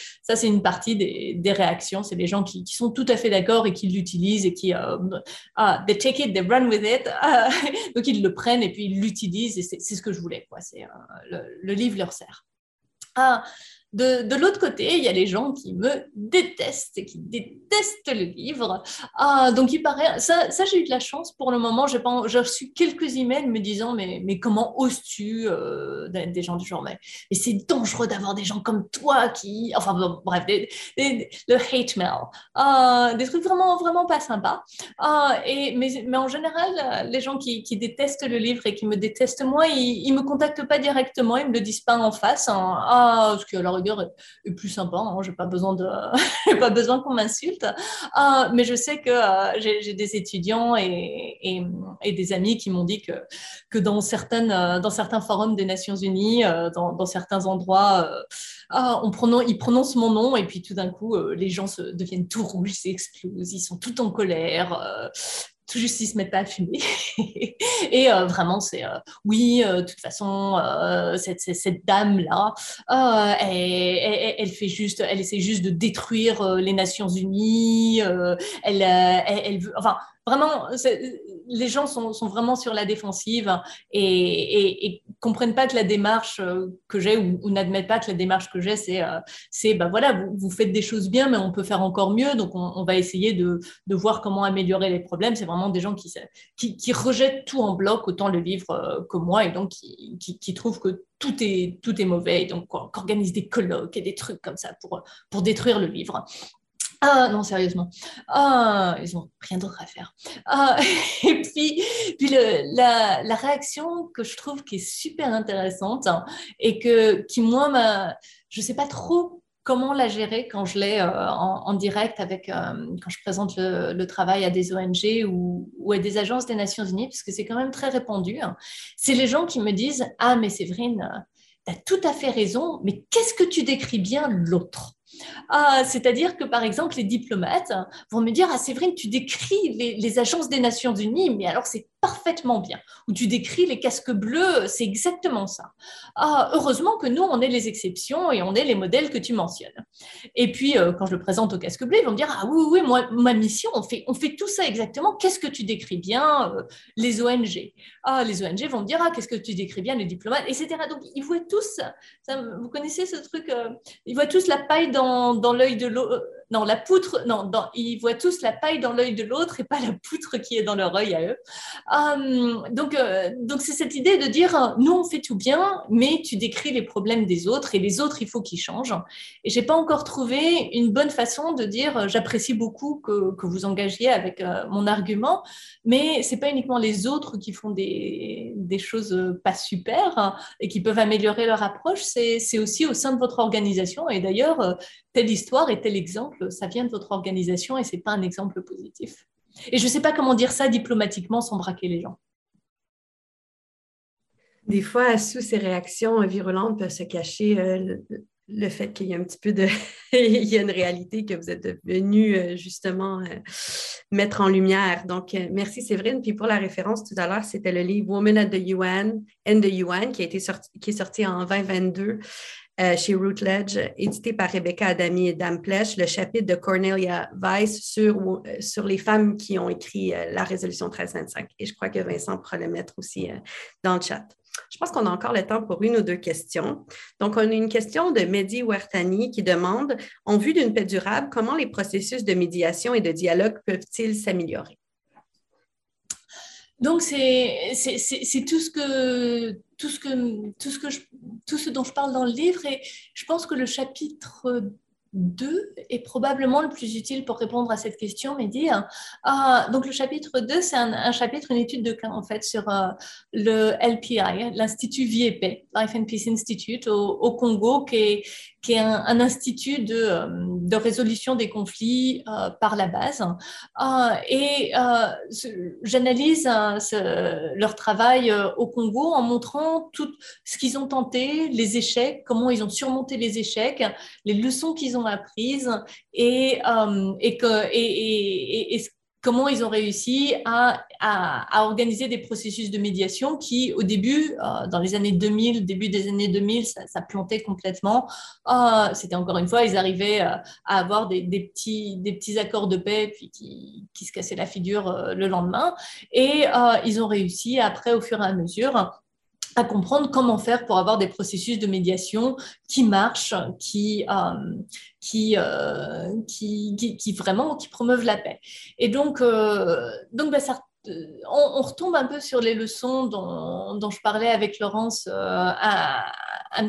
une partie des réactions. C'est les gens qui sont tout à fait d'accord et qui l'utilisent et qui they take it, they run with it. Donc ils le prennent et puis ils l'utilisent. Et c'est ce que je voulais, quoi. C'est le livre leur sert. De l'autre côté, il y a les gens qui me détestent et qui détestent le livre. Donc, il paraît... Ça j'ai eu de la chance pour le moment. J'ai reçu quelques emails me disant mais comment oses-tu des gens du genre mais c'est dangereux d'avoir des gens comme toi qui... Enfin, bon, bref, le hate mail. Des trucs vraiment, vraiment pas sympas. Mais en général, les gens qui détestent le livre et qui me détestent moi, ils me contactent pas directement, ils me le disent pas en face. Parce que alors, est plus sympa, hein. Je n'ai pas besoin qu'on m'insulte, mais je sais que j'ai des étudiants et des amis qui m'ont dit que dans certains forums des Nations Unies, dans certains endroits, ils prononcent mon nom et puis tout d'un coup, les gens deviennent tout rouges, s'explosent, ils sont tout en colère, tout juste, ils se mettent pas à fumer. Et vraiment, c'est oui, de toute façon, cette dame-là, elle fait juste, elle essaie juste de détruire les Nations Unies. Elle veut, enfin, vraiment, les gens sont vraiment sur la défensive et comprennent pas que la démarche que j'ai ou n'admettent pas que la démarche que j'ai, c'est ben voilà, vous faites des choses bien, mais on peut faire encore mieux. Donc, on va essayer de voir comment améliorer les problèmes. C'est vraiment des gens qui rejettent tout en bloc, autant le livre que moi, et donc qui trouvent que tout est mauvais, et donc qui organisent des colloques et des trucs comme ça pour détruire le livre. Non, sérieusement, ils n'ont rien d'autre à faire. Et puis la réaction que je trouve qui est super intéressante, hein, et qui, moi, je ne sais pas trop comment la gérer quand je l'ai en direct, quand je présente le travail à des ONG ou à des agences des Nations Unies, parce que c'est quand même très répandu, hein. C'est les gens qui me disent « Ah, mais Séverine, tu as tout à fait raison, mais qu'est-ce que tu décris bien l'autre ?» C'est-à-dire que, par exemple, les diplomates vont me dire « Ah, Séverine, tu décris les agences des Nations Unies, mais alors c'est parfaitement bien. » Ou « Tu décris les casques bleus, c'est exactement ça. » Heureusement que nous, on est les exceptions et on est les modèles que tu mentionnes. Et puis, quand je le présente aux casques bleus, ils vont me dire « Ah oui, oui, moi, ma mission, on fait tout ça exactement. Qu'est-ce que tu décris bien les ONG ?» Les ONG vont me dire « Ah, qu'est-ce que tu décris bien les diplomates ?» etc. Donc, ils voient tous, vous connaissez ce truc, ils voient tous la paille dans l'œil de l'autre, non, la poutre, non, ils voient tous la paille dans l'œil de l'autre et pas la poutre qui est dans leur œil à eux. Donc c'est cette idée de dire, nous on fait tout bien, mais tu décris les problèmes des autres et les autres il faut qu'ils changent. Et j'ai pas encore trouvé une bonne façon de dire, j'apprécie beaucoup que vous engagiez avec mon argument, mais c'est pas uniquement les autres qui font des choses pas super, hein, et qui peuvent améliorer leur approche, c'est aussi au sein de votre organisation. Et d'ailleurs, telle histoire et tel exemple, ça vient de votre organisation et ce n'est pas un exemple positif. Et je ne sais pas comment dire ça diplomatiquement sans braquer les gens. Des fois, sous ces réactions virulentes peuvent se cacher le fait qu'il y a un petit peu de... Il y a une réalité que vous êtes venu justement mettre en lumière. Donc, merci Séverine. Puis pour la référence, tout à l'heure, c'était le livre « Women at the UN and the UN » qui est sorti en 2022. Chez Routledge, édité par Rebecca Adami et Dan Plech, le chapitre de Cornelia Weiss sur les femmes qui ont écrit la résolution 1325. Et je crois que Vincent pourra le mettre aussi dans le chat. Je pense qu'on a encore le temps pour une ou deux questions. Donc, on a une question de Mehdi Ouertani qui demande « En vue d'une paix durable, comment les processus de médiation et de dialogue peuvent-ils s'améliorer? » Donc, c'est tout ce dont je parle dans le livre, et je pense que le chapitre 2 est probablement le plus utile pour répondre à cette question, Mehdi. Donc, le chapitre 2, c'est un chapitre, une étude de cas, en fait, sur le LPI, l'Institut Vie et Paix, Life and Peace Institute, au Congo, qui est un institut de résolution des conflits par la base. J'analyse leur travail au Congo en montrant tout ce qu'ils ont tenté, les échecs, comment ils ont surmonté les échecs, les leçons qu'ils ont apprises et comment ils ont réussi à organiser des processus de médiation qui, au début, dans les années 2000, début des années 2000, ça plantait complètement. C'était encore une fois, ils arrivaient à avoir des petits accords de paix puis qui se cassaient la figure le lendemain. Et ils ont réussi après, au fur et à mesure, à comprendre comment faire pour avoir des processus de médiation qui marchent, qui promeuvent la paix. Et donc on retombe un peu sur les leçons dont je parlais avec Laurence un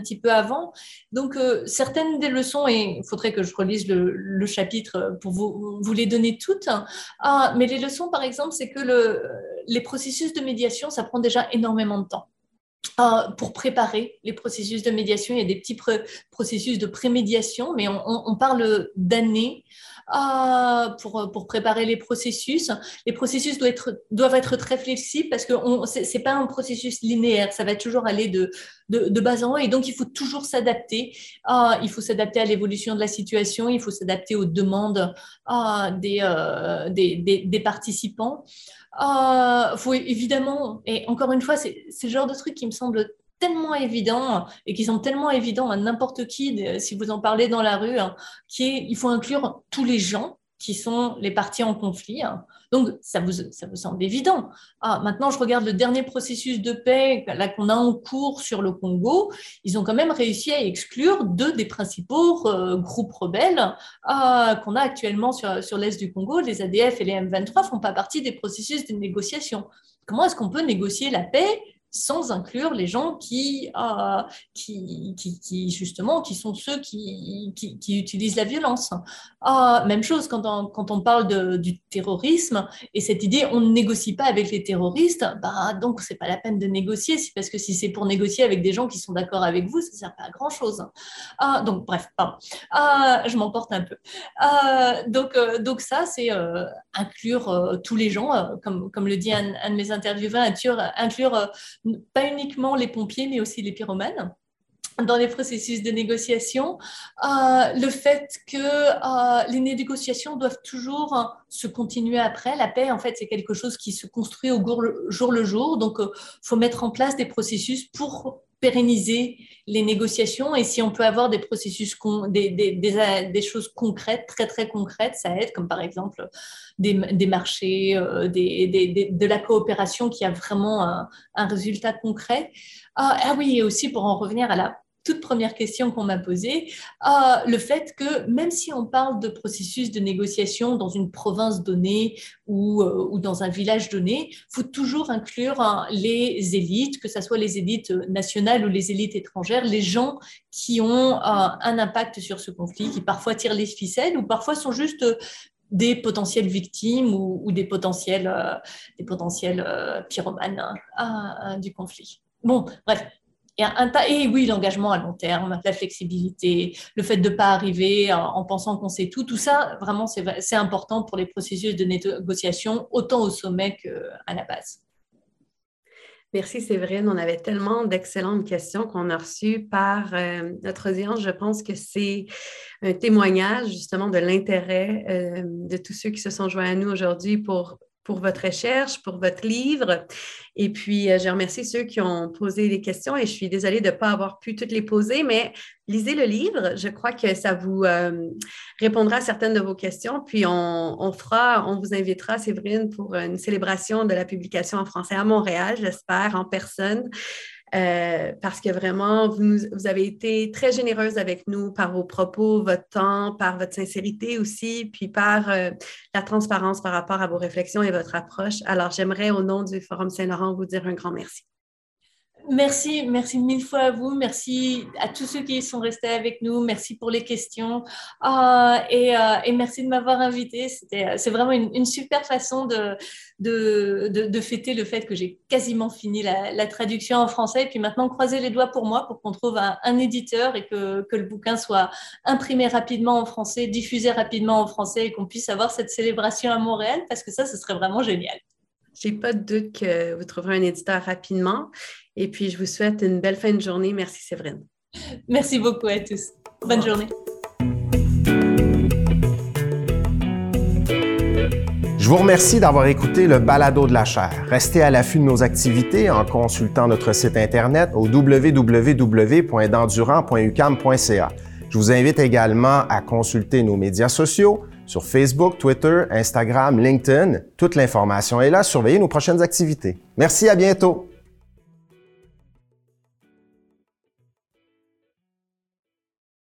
petit peu avant. Donc, certaines des leçons, et il faudrait que je relise le chapitre pour vous les donner toutes, mais les leçons, par exemple, c'est que les processus de médiation, ça prend déjà énormément de temps. Pour préparer les processus de médiation, il y a des petits processus de prémédiation, mais on parle d'années pour préparer les processus. Les processus doivent être très flexibles parce que c'est pas un processus linéaire, ça va toujours aller de bas en haut, et donc il faut toujours s'adapter. Il faut s'adapter à l'évolution de la situation, il faut s'adapter aux demandes des participants. Faut évidemment, et encore une fois, c'est le genre de truc qui me semble tellement évident et qui sont tellement évidents à n'importe qui, si vous en parlez dans la rue, hein, il faut inclure tous les gens qui sont les parties en conflit. Hein. Donc, ça vous semble évident. Maintenant, je regarde le dernier processus de paix qu'on a en cours sur le Congo. Ils ont quand même réussi à exclure deux des principaux groupes rebelles qu'on a actuellement sur l'Est du Congo. Les ADF et les M23 ne font pas partie des processus de négociation. Comment est-ce qu'on peut négocier la paix sans inclure les gens qui sont ceux qui utilisent la violence. Même chose quand on parle du terrorisme et cette idée on ne négocie pas avec les terroristes, bah, donc c'est pas la peine de négocier, parce que si c'est pour négocier avec des gens qui sont d'accord avec vous, ça ne sert pas à grand chose. Donc bref, pardon, je m'emporte un peu. Donc ça c'est inclure tous les gens, comme le dit un de mes intervieweurs, inclure pas uniquement les pompiers, mais aussi les pyromanes dans les processus de négociation. Le fait que les négociations doivent toujours se continuer après. La paix, en fait, c'est quelque chose qui se construit au jour le jour. Donc, il faut mettre en place des processus pour pérenniser les négociations, et si on peut avoir des processus, des choses concrètes, très très concrètes, ça aide, comme par exemple des marchés, de la coopération qui a vraiment un résultat concret. Ah oui, et aussi pour en revenir à la toute première question qu'on m'a posée, le fait que même si on parle de processus de négociation dans une province donnée ou dans un village donné, il faut toujours inclure les élites, que ce soit les élites nationales ou les élites étrangères, les gens qui ont un impact sur ce conflit, qui parfois tirent les ficelles ou parfois sont juste des potentielles victimes ou des potentiels pyromanes du conflit. Bon, bref. Et oui, l'engagement à long terme, la flexibilité, le fait de ne pas arriver en pensant qu'on sait tout ça, vraiment, c'est important pour les processus de négociation, autant au sommet qu'à la base. Merci Séverine, on avait tellement d'excellentes questions qu'on a reçues par notre audience. Je pense que c'est un témoignage justement de l'intérêt de tous ceux qui se sont joints à nous aujourd'hui pour votre recherche, pour votre livre. Et puis, je remercie ceux qui ont posé les questions et je suis désolée de ne pas avoir pu toutes les poser, mais lisez le livre. Je crois que ça vous répondra à certaines de vos questions. Puis, on vous invitera, Séverine, pour une célébration de la publication en français à Montréal, j'espère, en personne. Parce que vraiment, vous avez été très généreuse avec nous par vos propos, votre temps, par votre sincérité aussi, puis par la transparence par rapport à vos réflexions et votre approche. Alors, j'aimerais au nom du Forum Saint-Laurent vous dire un grand merci. Merci, merci mille fois à vous, merci à tous ceux qui sont restés avec nous, merci pour les questions et merci de m'avoir invitée. C'est vraiment une super façon de fêter le fait que j'ai quasiment fini la traduction en français, et puis maintenant croisez les doigts pour moi, pour qu'on trouve un éditeur et que le bouquin soit imprimé rapidement en français, diffusé rapidement en français, et qu'on puisse avoir cette célébration à Montréal, parce que ça, ce serait vraiment génial. J'ai pas de doute que vous trouverez un éditeur rapidement. Et puis, je vous souhaite une belle fin de journée. Merci, Séverine. Merci beaucoup à tous. Bonne journée. Je vous remercie d'avoir écouté le balado de la chaire. Restez à l'affût de nos activités en consultant notre site Internet au www.dandurand.uqam.ca. Je vous invite également à consulter nos médias sociaux sur Facebook, Twitter, Instagram, LinkedIn. Toute l'information est là. Surveillez nos prochaines activités. Merci, à bientôt.